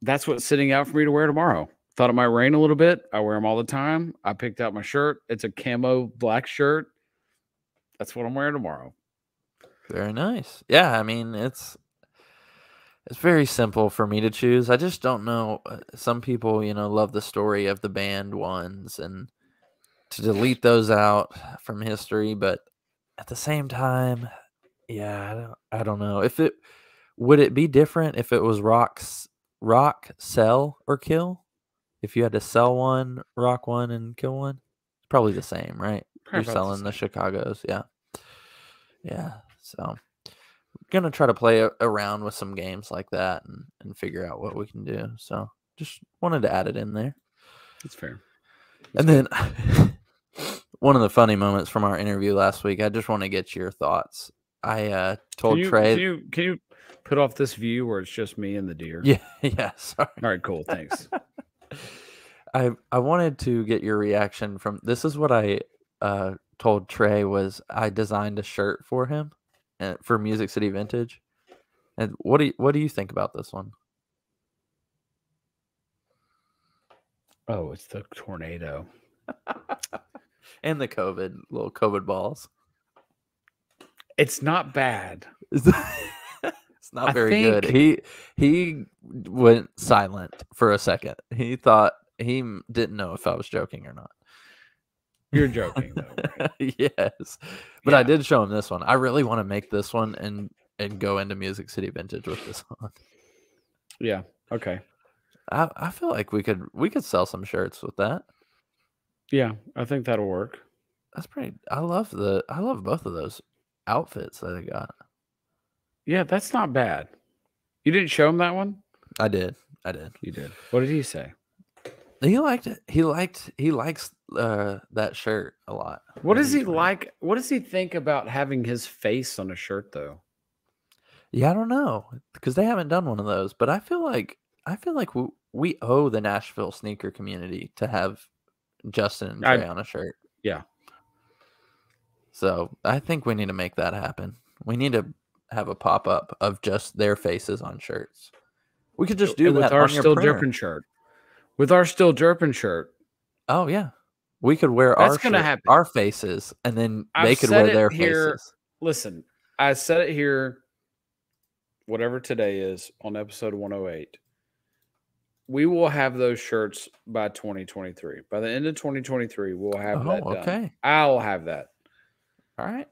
That's what's sitting out for me to wear tomorrow. Thought it might rain a little bit. I wear them all the time. I picked out my shirt. It's a camo black shirt. That's what I'm wearing tomorrow. Very nice. Yeah, I mean, it's it's very simple for me to choose. I just don't know. Some people, you know, love the story of the band ones and to delete those out from history. But at the same time, yeah, I don't, I don't know. If it would it be different if it was rocks, rock, sell, or kill? If you had to sell one, rock one, and kill one, it's probably the same, right? Probably You're selling the, the Chicago's, yeah. Yeah, so we're going to try to play a, around with some games like that and, and figure out what we can do. So just wanted to add it in there. That's fair. That's and fair. Then one of the funny moments from our interview last week, I just want to get your thoughts. I uh, told can you, Trey. Can you, can you put off this view where it's just me and the deer? Yeah, yeah, sorry. All right, cool, thanks. I I wanted to get your reaction from this is what I uh, told Trey was I designed a shirt for him and for Music City Vintage. And what do you, what do you think about this one? Oh, it's the tornado and the COVID little COVID balls. It's not bad. It's not very think... good. He he went silent for a second. He thought. He didn't know if I was joking or not. You're joking, though. Right? Yes, but yeah. I did show him this one. I really want to make this one and and go into Music City Vintage with this one. Yeah. Okay. I I feel like we could we could sell some shirts with that. Yeah, I think that'll work. That's pretty. I love the I love both of those outfits that I got. Yeah, that's not bad. You didn't show him that one? I did. I did. You did. What did he say? He liked it. He liked. He likes uh, that shirt a lot. What does he like? What does he think about having his face on a shirt, though? Yeah, I don't know because they haven't done one of those. But I feel like I feel like we, we owe the Nashville sneaker community to have Justin and Trey I, on a shirt. Yeah. So I think we need to make that happen. We need to have a pop up of just their faces on shirts. We could just do it that with our Still Drippin' shirt. With our Still Drippin' shirt. Oh, yeah. We could wear That's our, gonna shirt, happen. our faces, and then I've they could wear their here, faces. Listen, I said it here, whatever today is, on episode one oh eight. We will have those shirts by twenty twenty-three. By the end of twenty twenty-three, we'll have oh, that done. Okay. I'll have that. All right.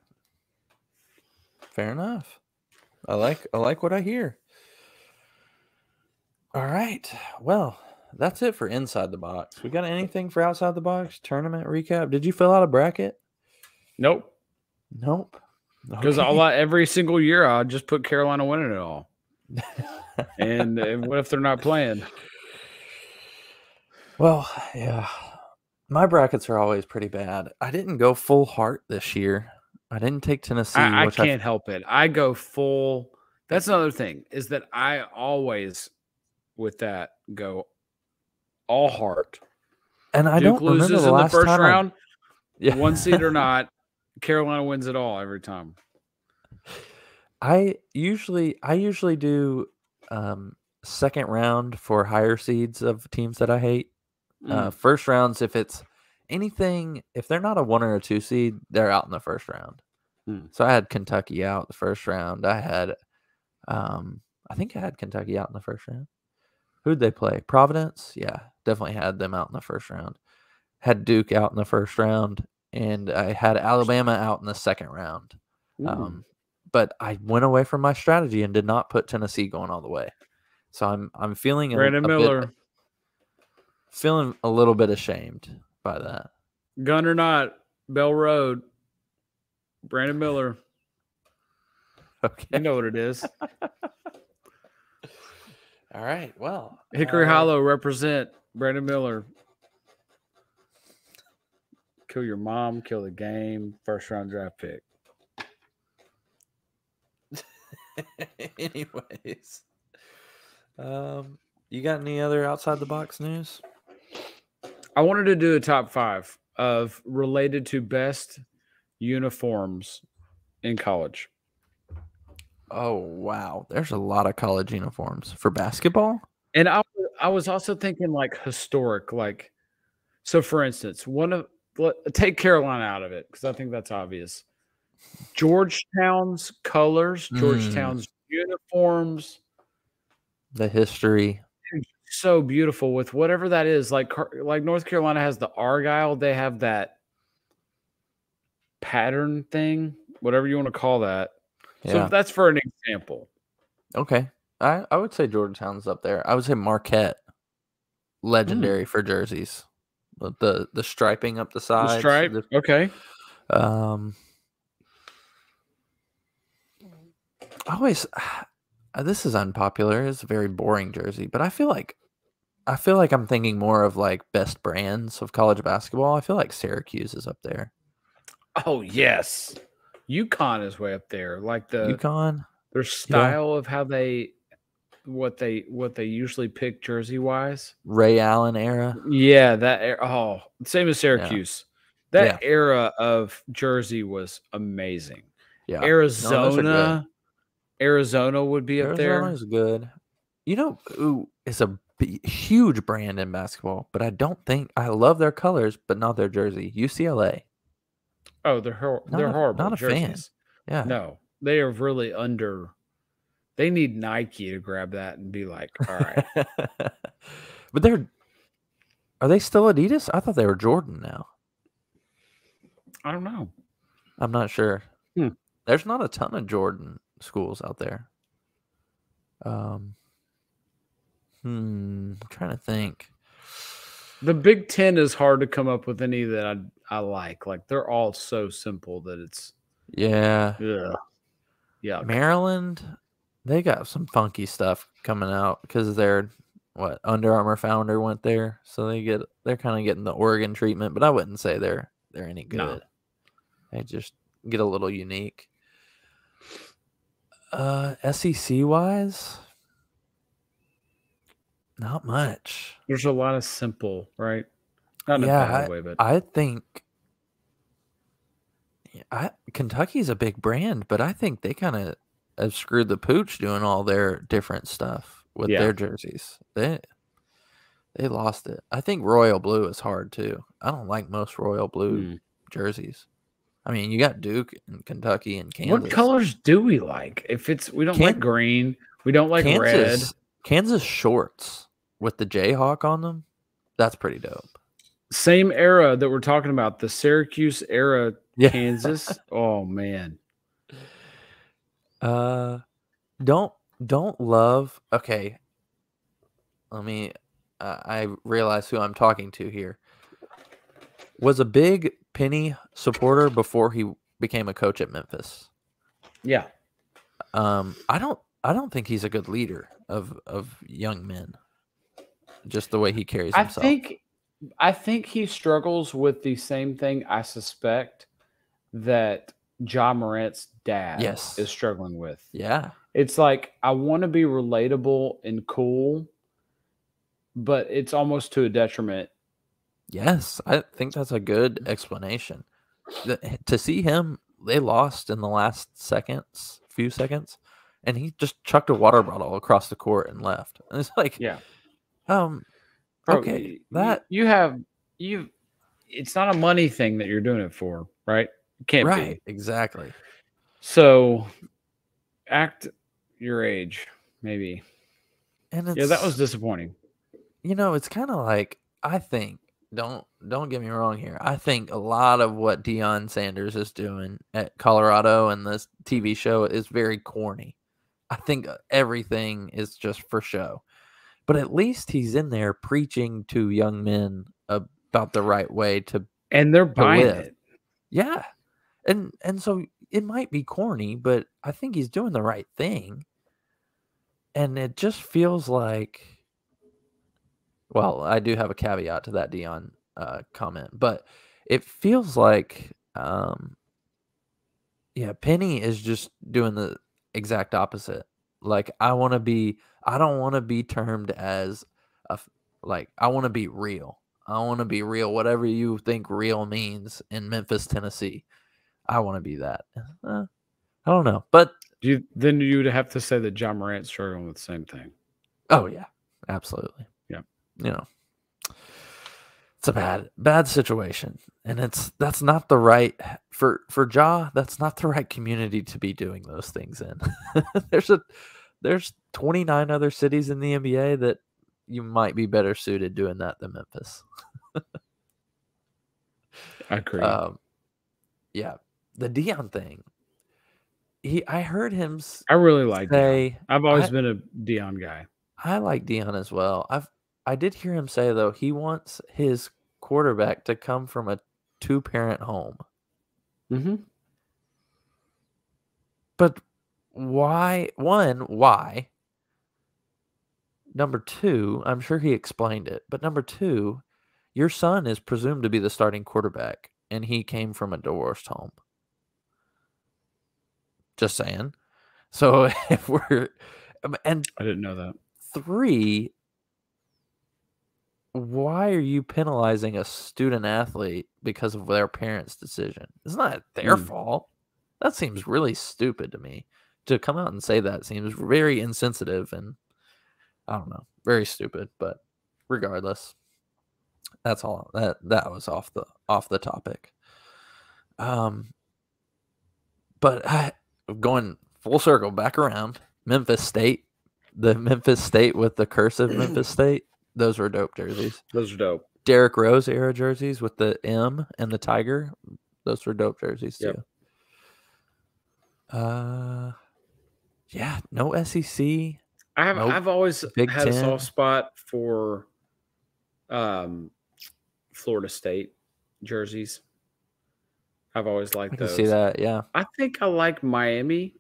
Fair enough. I like I like what I hear. All right. Well. that's it for inside the box. We got anything for outside the box? Tournament recap. Did you fill out a bracket? Nope. Nope. Because okay. all I, every single year I just put Carolina winning it all. and, and what if they're not playing? Well, yeah. My brackets are always pretty bad. I didn't go full heart this year. I didn't take Tennessee. I, I can't I, help it. I go full. That's another thing is that I always, with that, go all heart. And I Duke don't loses remember the in last the first time round, I... yeah. one seed or not. Carolina wins it all every time. I usually, I usually do um, second round for higher seeds of teams that I hate. Mm. Uh, first rounds, if it's anything, if they're not a one or a two seed, they're out in the first round. Mm. So I had Kentucky out the first round. I had, um, I think I had Kentucky out in the first round. Who'd they play? Providence? Yeah, definitely had them out in the first round. Had Duke out in the first round. And I had Alabama out in the second round. Um, but I went away from my strategy and did not put Tennessee going all the way. So I'm I'm feeling a, Brandon a Miller. Bit, feeling a little bit ashamed by that. Gun or not, Bell Road, Brandon Miller. Okay. You know what it is. All right, well. Hickory uh, Hollow represent Brandon Miller. Kill your mom, kill the game, first round draft pick. Anyways, um, you got any other outside the box news? I wanted to do a top five of related to best uniforms in college. Oh, wow. There's a lot of college uniforms for basketball. And I, I was also thinking like historic, like, so for instance, one of, Let, take Carolina out of it because I think that's obvious. Georgetown's colors, Georgetown's mm. uniforms, the history, so beautiful with whatever that is. Like, like North Carolina has the Argyle; they have that pattern thing, whatever you want to call that. Yeah. So that's for an example. Okay, I I would say Georgetown's up there. I would say Marquette, legendary mm. for jerseys. The the striping up the sides. The stripe, the, okay. Um, I always, uh, this is unpopular. It's a very boring jersey, but I feel like, I feel like I'm thinking more of like best brands of college basketball. I feel like Syracuse is up there. Oh yes, UConn is way up there. Like the UConn, their style yeah. of how they. What they what they usually pick jersey wise, Ray Allen era, yeah, that era, oh, same as Syracuse. Yeah. That yeah. era of jersey was amazing. Yeah, Arizona, no, Arizona would be Arizona's up there. Arizona's good. You know, ooh, it's a b- huge brand in basketball, but I don't think I love their colors, but not their jersey. U C L A. Oh, they're hor- they're a, horrible. Not a jerseys. Fan. Yeah, no, they are really under. They need Nike to grab that and be like, all right. But they're are they still Adidas? I thought they were Jordan now. I don't know. I'm not sure. Hmm. There's not a ton of Jordan schools out there. Um hmm, I'm trying to think. The Big Ten is hard to come up with any that I I like. Like they're all so simple that it's yeah. Yeah. Yeah. Maryland. They got some funky stuff coming out because they're what Under Armour founder went there, so they get they're kind of getting the Oregon treatment. But I wouldn't say they're they're any good. No. They just get a little unique. Uh, S E C wise, not much. There's a lot of simple, right? Not in yeah, a bad I, way, but I think I Kentucky's a big brand, but I think they kind of. Have screwed the pooch doing all their different stuff with yeah. their jerseys. They they lost it. I think Royal Blue is hard too. I don't like most Royal Blue mm. jerseys. I mean, you got Duke and Kentucky and Kansas. What colors do we like? If it's we don't Can- like green, we don't like Kansas, red. Kansas shorts with the Jayhawk on them. That's pretty dope. Same era that we're talking about, the Syracuse era, yeah. Kansas. Oh man. Uh, don't, don't love, okay, let me, uh, I realize who I'm talking to here, was a big Penny supporter before he became a coach at Memphis. Yeah. Um, I don't I don't think he's a good leader of of young men. Just the way he carries himself. I think I think he struggles with the same thing I suspect that Ja Morant's dad yes. is struggling with. Yeah. It's like, I want to be relatable and cool, but it's almost to a detriment. Yes, I think that's a good explanation. The, to see him, they lost in the last seconds, few seconds, and he just chucked a water bottle across the court and left. And it's like, yeah, um, Bro, okay, that you have you. It's not a money thing that you're doing it for, right? It can't right, be. Exactly. So, act your age, maybe. And it's, yeah, that was disappointing. You know, it's kind of like I think. Don't don't get me wrong here. I think a lot of what Deion Sanders is doing at Colorado and this T V show is very corny. I think everything is just for show. But at least he's in there preaching to young men about the right way to and they're buying it. Yeah. And and so it might be corny, but I think he's doing the right thing. And it just feels like well, I do have a caveat to that Deion uh, comment, but it feels like, um, yeah, Penny is just doing the exact opposite. Like, I want to be, I don't want to be termed as, a, like, I want to be real. I want to be real. Whatever you think real means in Memphis, Tennessee, I want to be that. Uh, I don't know, but do you, then you would have to say that John Morant's struggling with the same thing. Oh yeah, absolutely. You know, it's a bad, bad situation, and it's that's not the right for for Ja. That's not the right community to be doing those things in. there's a there's twenty-nine other cities in the N B A that you might be better suited doing that than Memphis. I agree. Um, yeah, the Deion thing. He, I heard him. I really like. Say, I've always I, been a Deion guy. I like Deion as well. I've. I did hear him say, though, he wants his quarterback to come from a two-parent home. Mm-hmm. But why? One, why? Number two, I'm sure he explained it. But number two, your son is presumed to be the starting quarterback, and he came from a divorced home. Just saying. So if we're... and I didn't know that. Three... why are you penalizing a student athlete because of their parents' decision? It's not their mm. fault. That seems really stupid to me. To come out and say that seems very insensitive and, I don't know, very stupid. But regardless, that's all. That that was off the off the topic. Um, but I, going full circle back around, Memphis State, the Memphis State with the cursive Memphis State. Those were dope jerseys. Those are dope. Derrick Rose era jerseys with the M and the tiger. Those were dope jerseys too. Yep. Uh, yeah. No S E C. I have. Nope. I've always Big had ten. A soft spot for, um, Florida State jerseys. I've always liked I can those. See that? Yeah. I think I like Miami,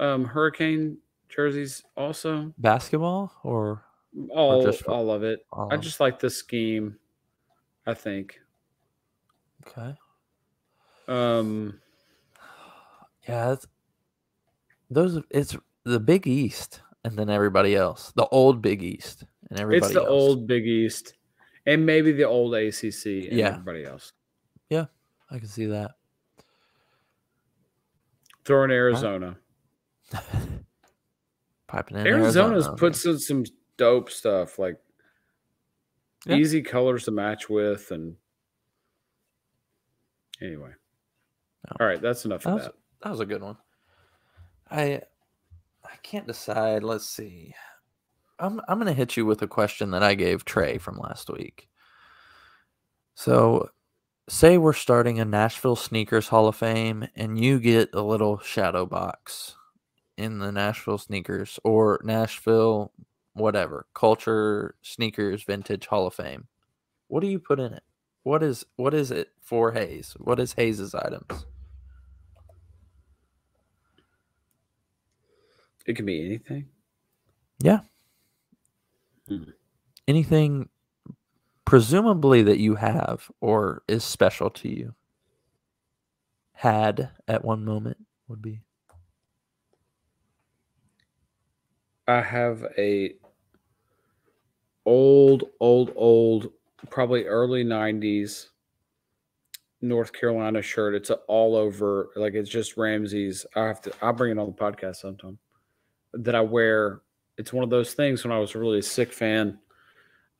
um, Hurricane jerseys also. Basketball or. All, just, all of it. All I just like the scheme, I think. Okay. Um. Yeah, it's, those. It's the Big East, and then everybody else. The old Big East, and everybody. It's the else. Old Big East, and maybe the old A C C, and yeah. everybody else. Yeah, I can see that. Throw in Arizona. Piping in Arizona's Arizona puts in some. Dope stuff, like yeah. easy colors to match with, and anyway. No. All right, that's enough that of was, that. That was a good one. I I can't decide. Let's see. I'm I'm gonna hit you with a question that I gave Trey from last week. So say we're starting a Nashville Sneakers Hall of Fame and you get a little shadow box in the Nashville Sneakers or Nashville whatever, culture, sneakers, vintage, Hall of Fame. What do you put in it? What is what is it for Hayes? What is Hayes' items? It could be anything. Yeah. Hmm. Anything presumably that you have or is special to you. Had at one moment would be. I have a old, old, old, probably early nineties North Carolina shirt. It's a all over, like it's just Ramsey's. I have to, I'll bring it on the podcast sometime. That I wear. It's one of those things when I was really a sick fan.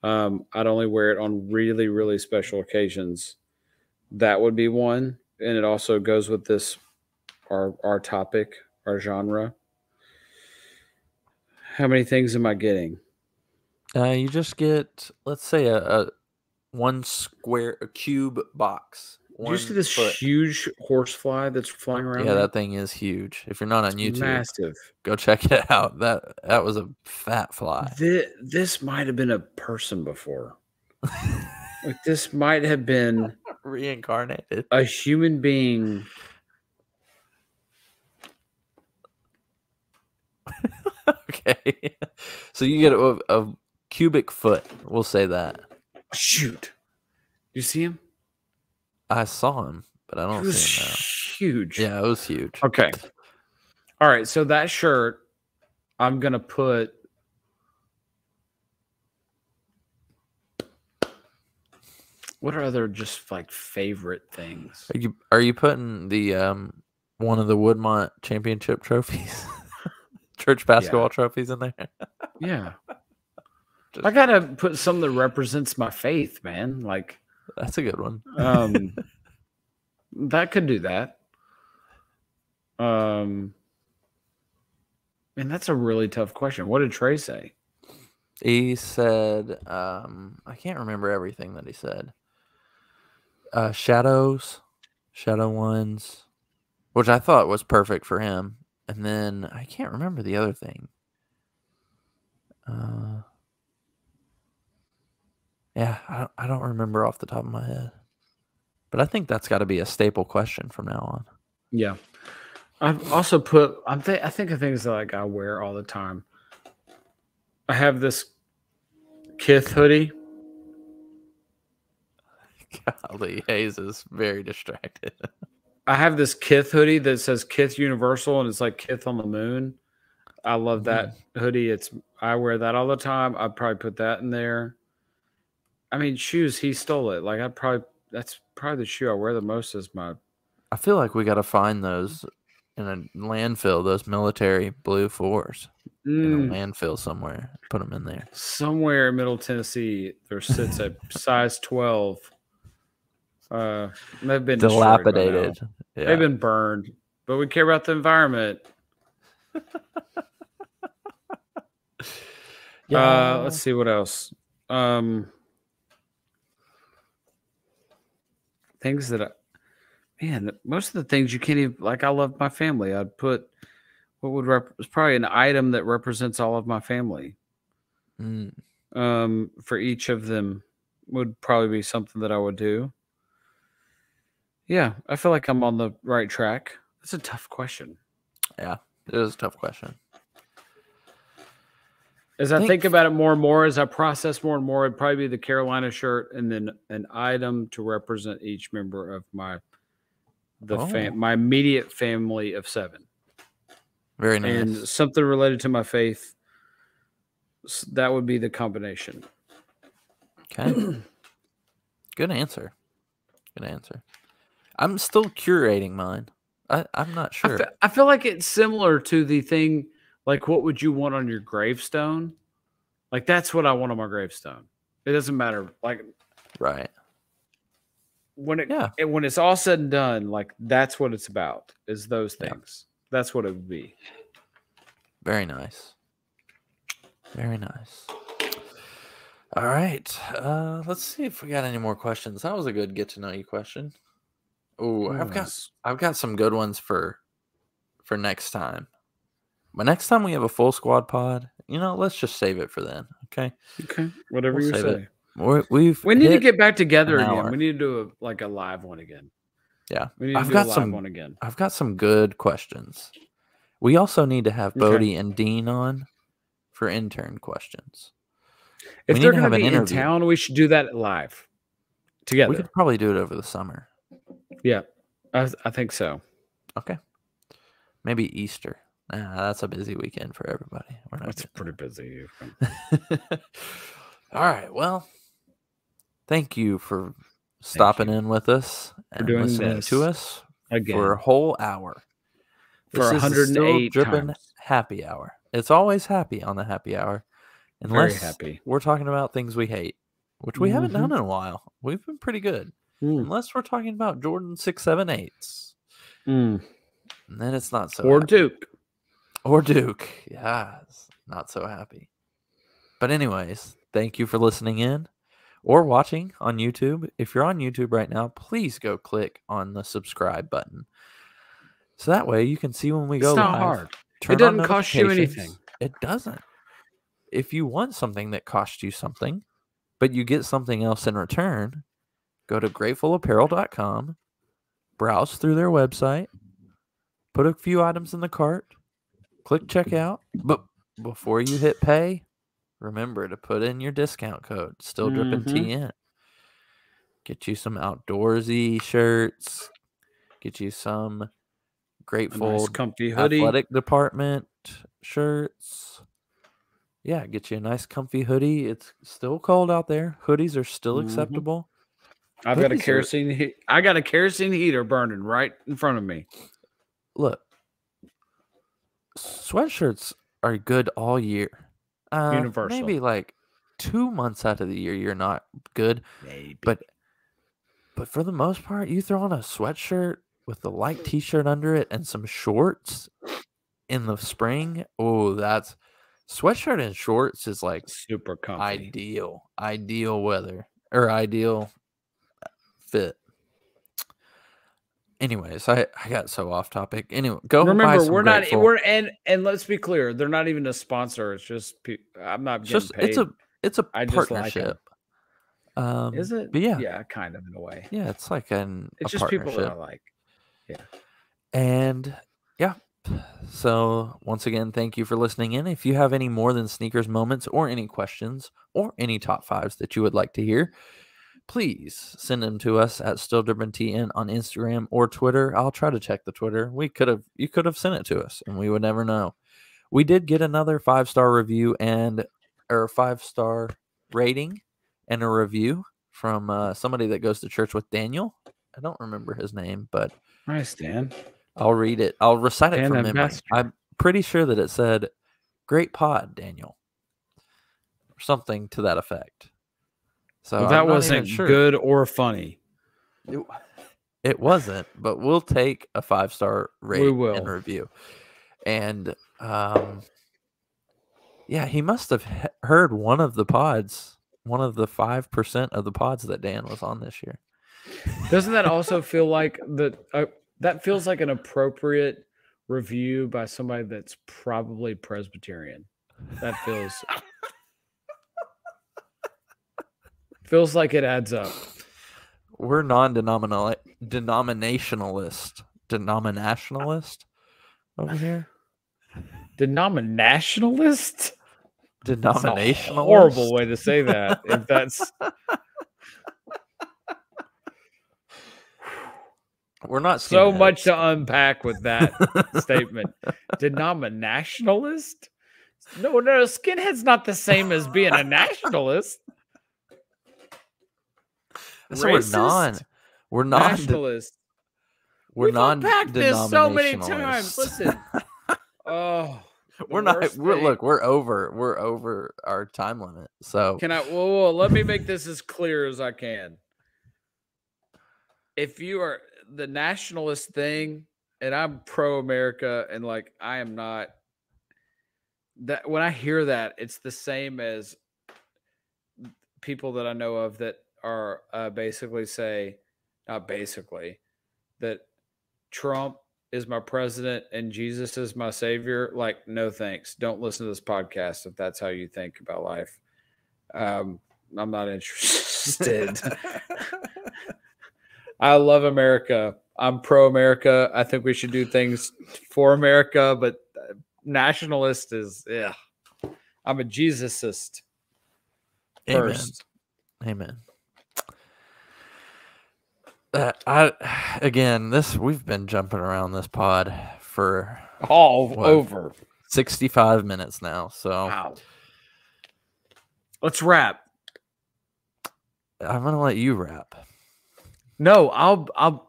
Um, I'd only wear it on really, really special occasions. That would be one. And it also goes with this, our our topic, our genre. How many things am I getting? Uh, you just get, let's say, a, a one square, a cube box. Did you see this foot. Huge horsefly that's flying around? Yeah, there? That thing is huge. If you're not on it's YouTube, massive. Go check it out. That that was a fat fly. This, this might have been a person before. Like this might have been reincarnated. A human being. Okay. So you get a, a cubic foot. We'll say that. Shoot. You see him? I saw him, but I don't it was see him now. Huge. Yeah, it was huge. Okay. All right. So that shirt, I'm going to put. What are other just like favorite things? Are you are you putting the um one of the Woodmont championship trophies, church basketball yeah. trophies in there? Yeah, just, I gotta put something that represents my faith, man. Like that's a good one. um, that could do that. Um, and that's a really tough question. What did Trey say? He said, um, I can't remember everything that he said. Uh, shadows, shadow ones, which I thought was perfect for him. And then I can't remember the other thing. Uh, yeah, I don't, I don't remember off the top of my head. But I think that's got to be a staple question from now on. Yeah. I've also put, I'm th- I think of things that like I wear all the time. I have this Kith hoodie. Golly, Hayes is very distracted. I have this Kith hoodie that says Kith Universal, and it's like Kith on the moon. I love that mm. hoodie. It's I wear that all the time. I'd probably put that in there. I mean, shoes, he stole it. Like I probably that's probably the shoe I wear the most is my. I feel like we got to find those in a landfill. Those military blue fours. In a landfill somewhere. Put them in there. Somewhere in Middle Tennessee, there sits a size twelve. Uh, they've been dilapidated. Yeah. They've been burned, but we care about the environment. yeah. Uh, let's see what else. Um, things that, I, man, most of the things you can't even like. I love my family. I'd put. What would rep- it's probably an item that represents all of my family. Mm. Um, for each of them would probably be something that I would do. Yeah, I feel like I'm on the right track. That's a tough question. Yeah, it is a tough question. As I think, I think about it more and more, as I process more and more, it'd probably be the Carolina shirt and then an item to represent each member of my the oh. fam- my immediate family of seven. Very nice. And something related to my faith. So that would be the combination. Okay. Good answer. Good answer. I'm still curating mine. I, I'm not sure. I, fe- I feel like it's similar to the thing, like what would you want on your gravestone? Like that's what I want on my gravestone. It doesn't matter. Like, right. When it, yeah. it when it's all said and done, like that's what it's about is those things. Yeah. That's what it would be. Very nice. Very nice. All right. Uh, let's see if we got any more questions. That was a good get to know you question. Oh, I've got I've got some good ones for for next time. But next time we have a full squad pod you know, let's just save it for then. Okay. Okay. Whatever we'll you say. We're, we've we need to get back together again. Hour. We need to do a, like a live one again. Yeah. We need to I've do got a live some, one again. I've got some good questions. We also need to have Bodie okay. and Dean on for intern questions. If we they're going to be in town, we should do that live together. We could probably do it over the summer. Yeah, I, I think so. Okay. Maybe Easter. Nah, that's a busy weekend for everybody. We're not that's pretty that. busy. All right. Well, thank you for stopping you. in with us and doing listening to us again. for a whole hour. For this one hundred eight Still Drippin' Happy Hour. It's always happy on the happy hour. Unless Very happy. we're talking about things we hate, which we mm-hmm. haven't done in a while. We've been pretty good. Mm. Unless we're talking about Jordan Six Seven Eights. Mm. And then it's not so Or happy. Duke. Or Duke. Yeah, it's not so happy. But anyways, thank you for listening in or watching on YouTube. If you're on YouTube right now, please go click on the subscribe button. So that way you can see when we go live. It's not hard. It doesn't cost you anything. It doesn't. If you want something that costs you something, but you get something else in return, go to grateful apparel dot com, browse through their website, put a few items in the cart, click checkout. But before you hit pay, remember to put in your discount code, Still Drippin' T N. Get you some outdoorsy shirts, get you some Grateful nice comfy hoodie. Athletic Department shirts. Yeah, get you a nice comfy hoodie. It's still cold out there. Hoodies are still mm-hmm. acceptable. I've Hoodies got a kerosene. Are... He- I got a kerosene heater burning right in front of me. Look, sweatshirts are good all year. Uh, Universal. Maybe like two months out of the year, you're not good. Maybe. But but for the most part, you throw on a sweatshirt with the light T-shirt under it and some shorts in the spring. Oh, that's. Sweatshirt and shorts is like super comfy. Ideal, ideal weather or ideal fit. Anyways, I, I got so off topic. Anyway, go remember buy some we're grateful. not we're and and let's be clear, they're not even a sponsor. It's just pe- I'm not getting just, paid. It's a it's a I partnership. Like um, is it? But yeah, yeah, kind of in a way. Yeah, it's like an it's just partnership. People that I like. Yeah, and yeah. So once again, thank you for listening in. If you have any more than sneakers moments or any questions or any top fives that you would like to hear, please send them to us at Still Drippin' T N on Instagram or Twitter. I'll try to check the Twitter. We could have, you could have sent it to us and we would never know. We did get another five-star review and or five-star rating and a review from uh, somebody that goes to church with Daniel. I don't remember his name, but nice, Dan. I'll read it. I'll recite it from memory. I'm pretty sure that it said, "Great pod, Daniel," or something to that effect. So well, that wasn't sure. good or funny. It, it wasn't, but we'll take a five-star rating and review. And um, yeah, he must have he- heard one of the pods, one of the five percent of the pods that Dan was on this year. Doesn't that also feel like the... Uh, That feels like an appropriate review by somebody that's probably Presbyterian. That feels feels like it adds up. We're non-denominational denominationalist, denominationalist over here. Denominationalist? Denominationalist. Horrible way to say that. If that's. We're not so much to unpack with that statement. Denominationalist? No, no, skinhead's not the same as being a nationalist. So we're non. We're non nationalist. We're non. We've unpacked this so many times. Listen. Oh, we're not. We're, look, we're over. We're over our time limit. So can I? Whoa, whoa, let me make this as clear as I can. If you are. The nationalist thing, and I'm pro-America, and like I am not. That when I hear that, it's the same as people that I know of that are uh, basically say, not basically, that Trump is my president and Jesus is my savior, like, no thanks. Don't listen to this podcast if that's how you think about life. Um, I'm not interested. I love America. I'm pro-America. I think we should do things for America, but nationalist is, yeah. I'm a Jesusist first. Amen. Amen. Uh, I again, this we've been jumping around this pod for all what, over sixty-five minutes now. So wow. Let's wrap. I'm gonna let you wrap. No, I'll I'll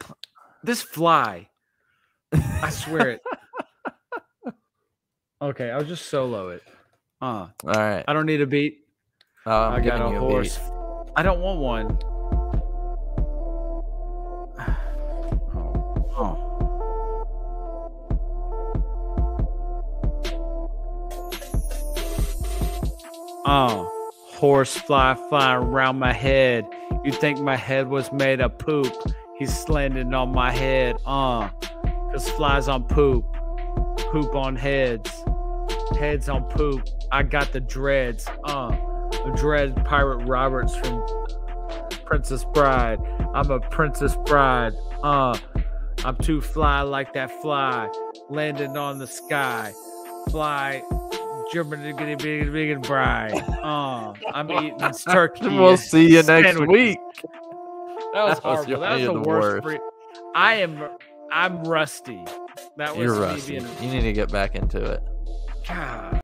this fly. I swear it. Okay, I'll just solo it. Uh, all right. I don't need a beat. Uh, I got a horse. Beat. I don't want one. Oh. Oh. Oh, horsefly flying around my head. You think my head was made of poop? He's slanting on my head. Uh, cause flies on poop, poop on heads, heads on poop. I got the dreads, uh, dread pirate Roberts from Princess Bride. I'm a Princess Bride, uh, I'm too fly like that fly, landing on the sky, fly, German vegan bride, uh, I'm eating turkey. We'll see you next week. That was horrible. That was the worst. Free- I am, I'm rusty. That was You're rusty. Being- you need to get back into it. God.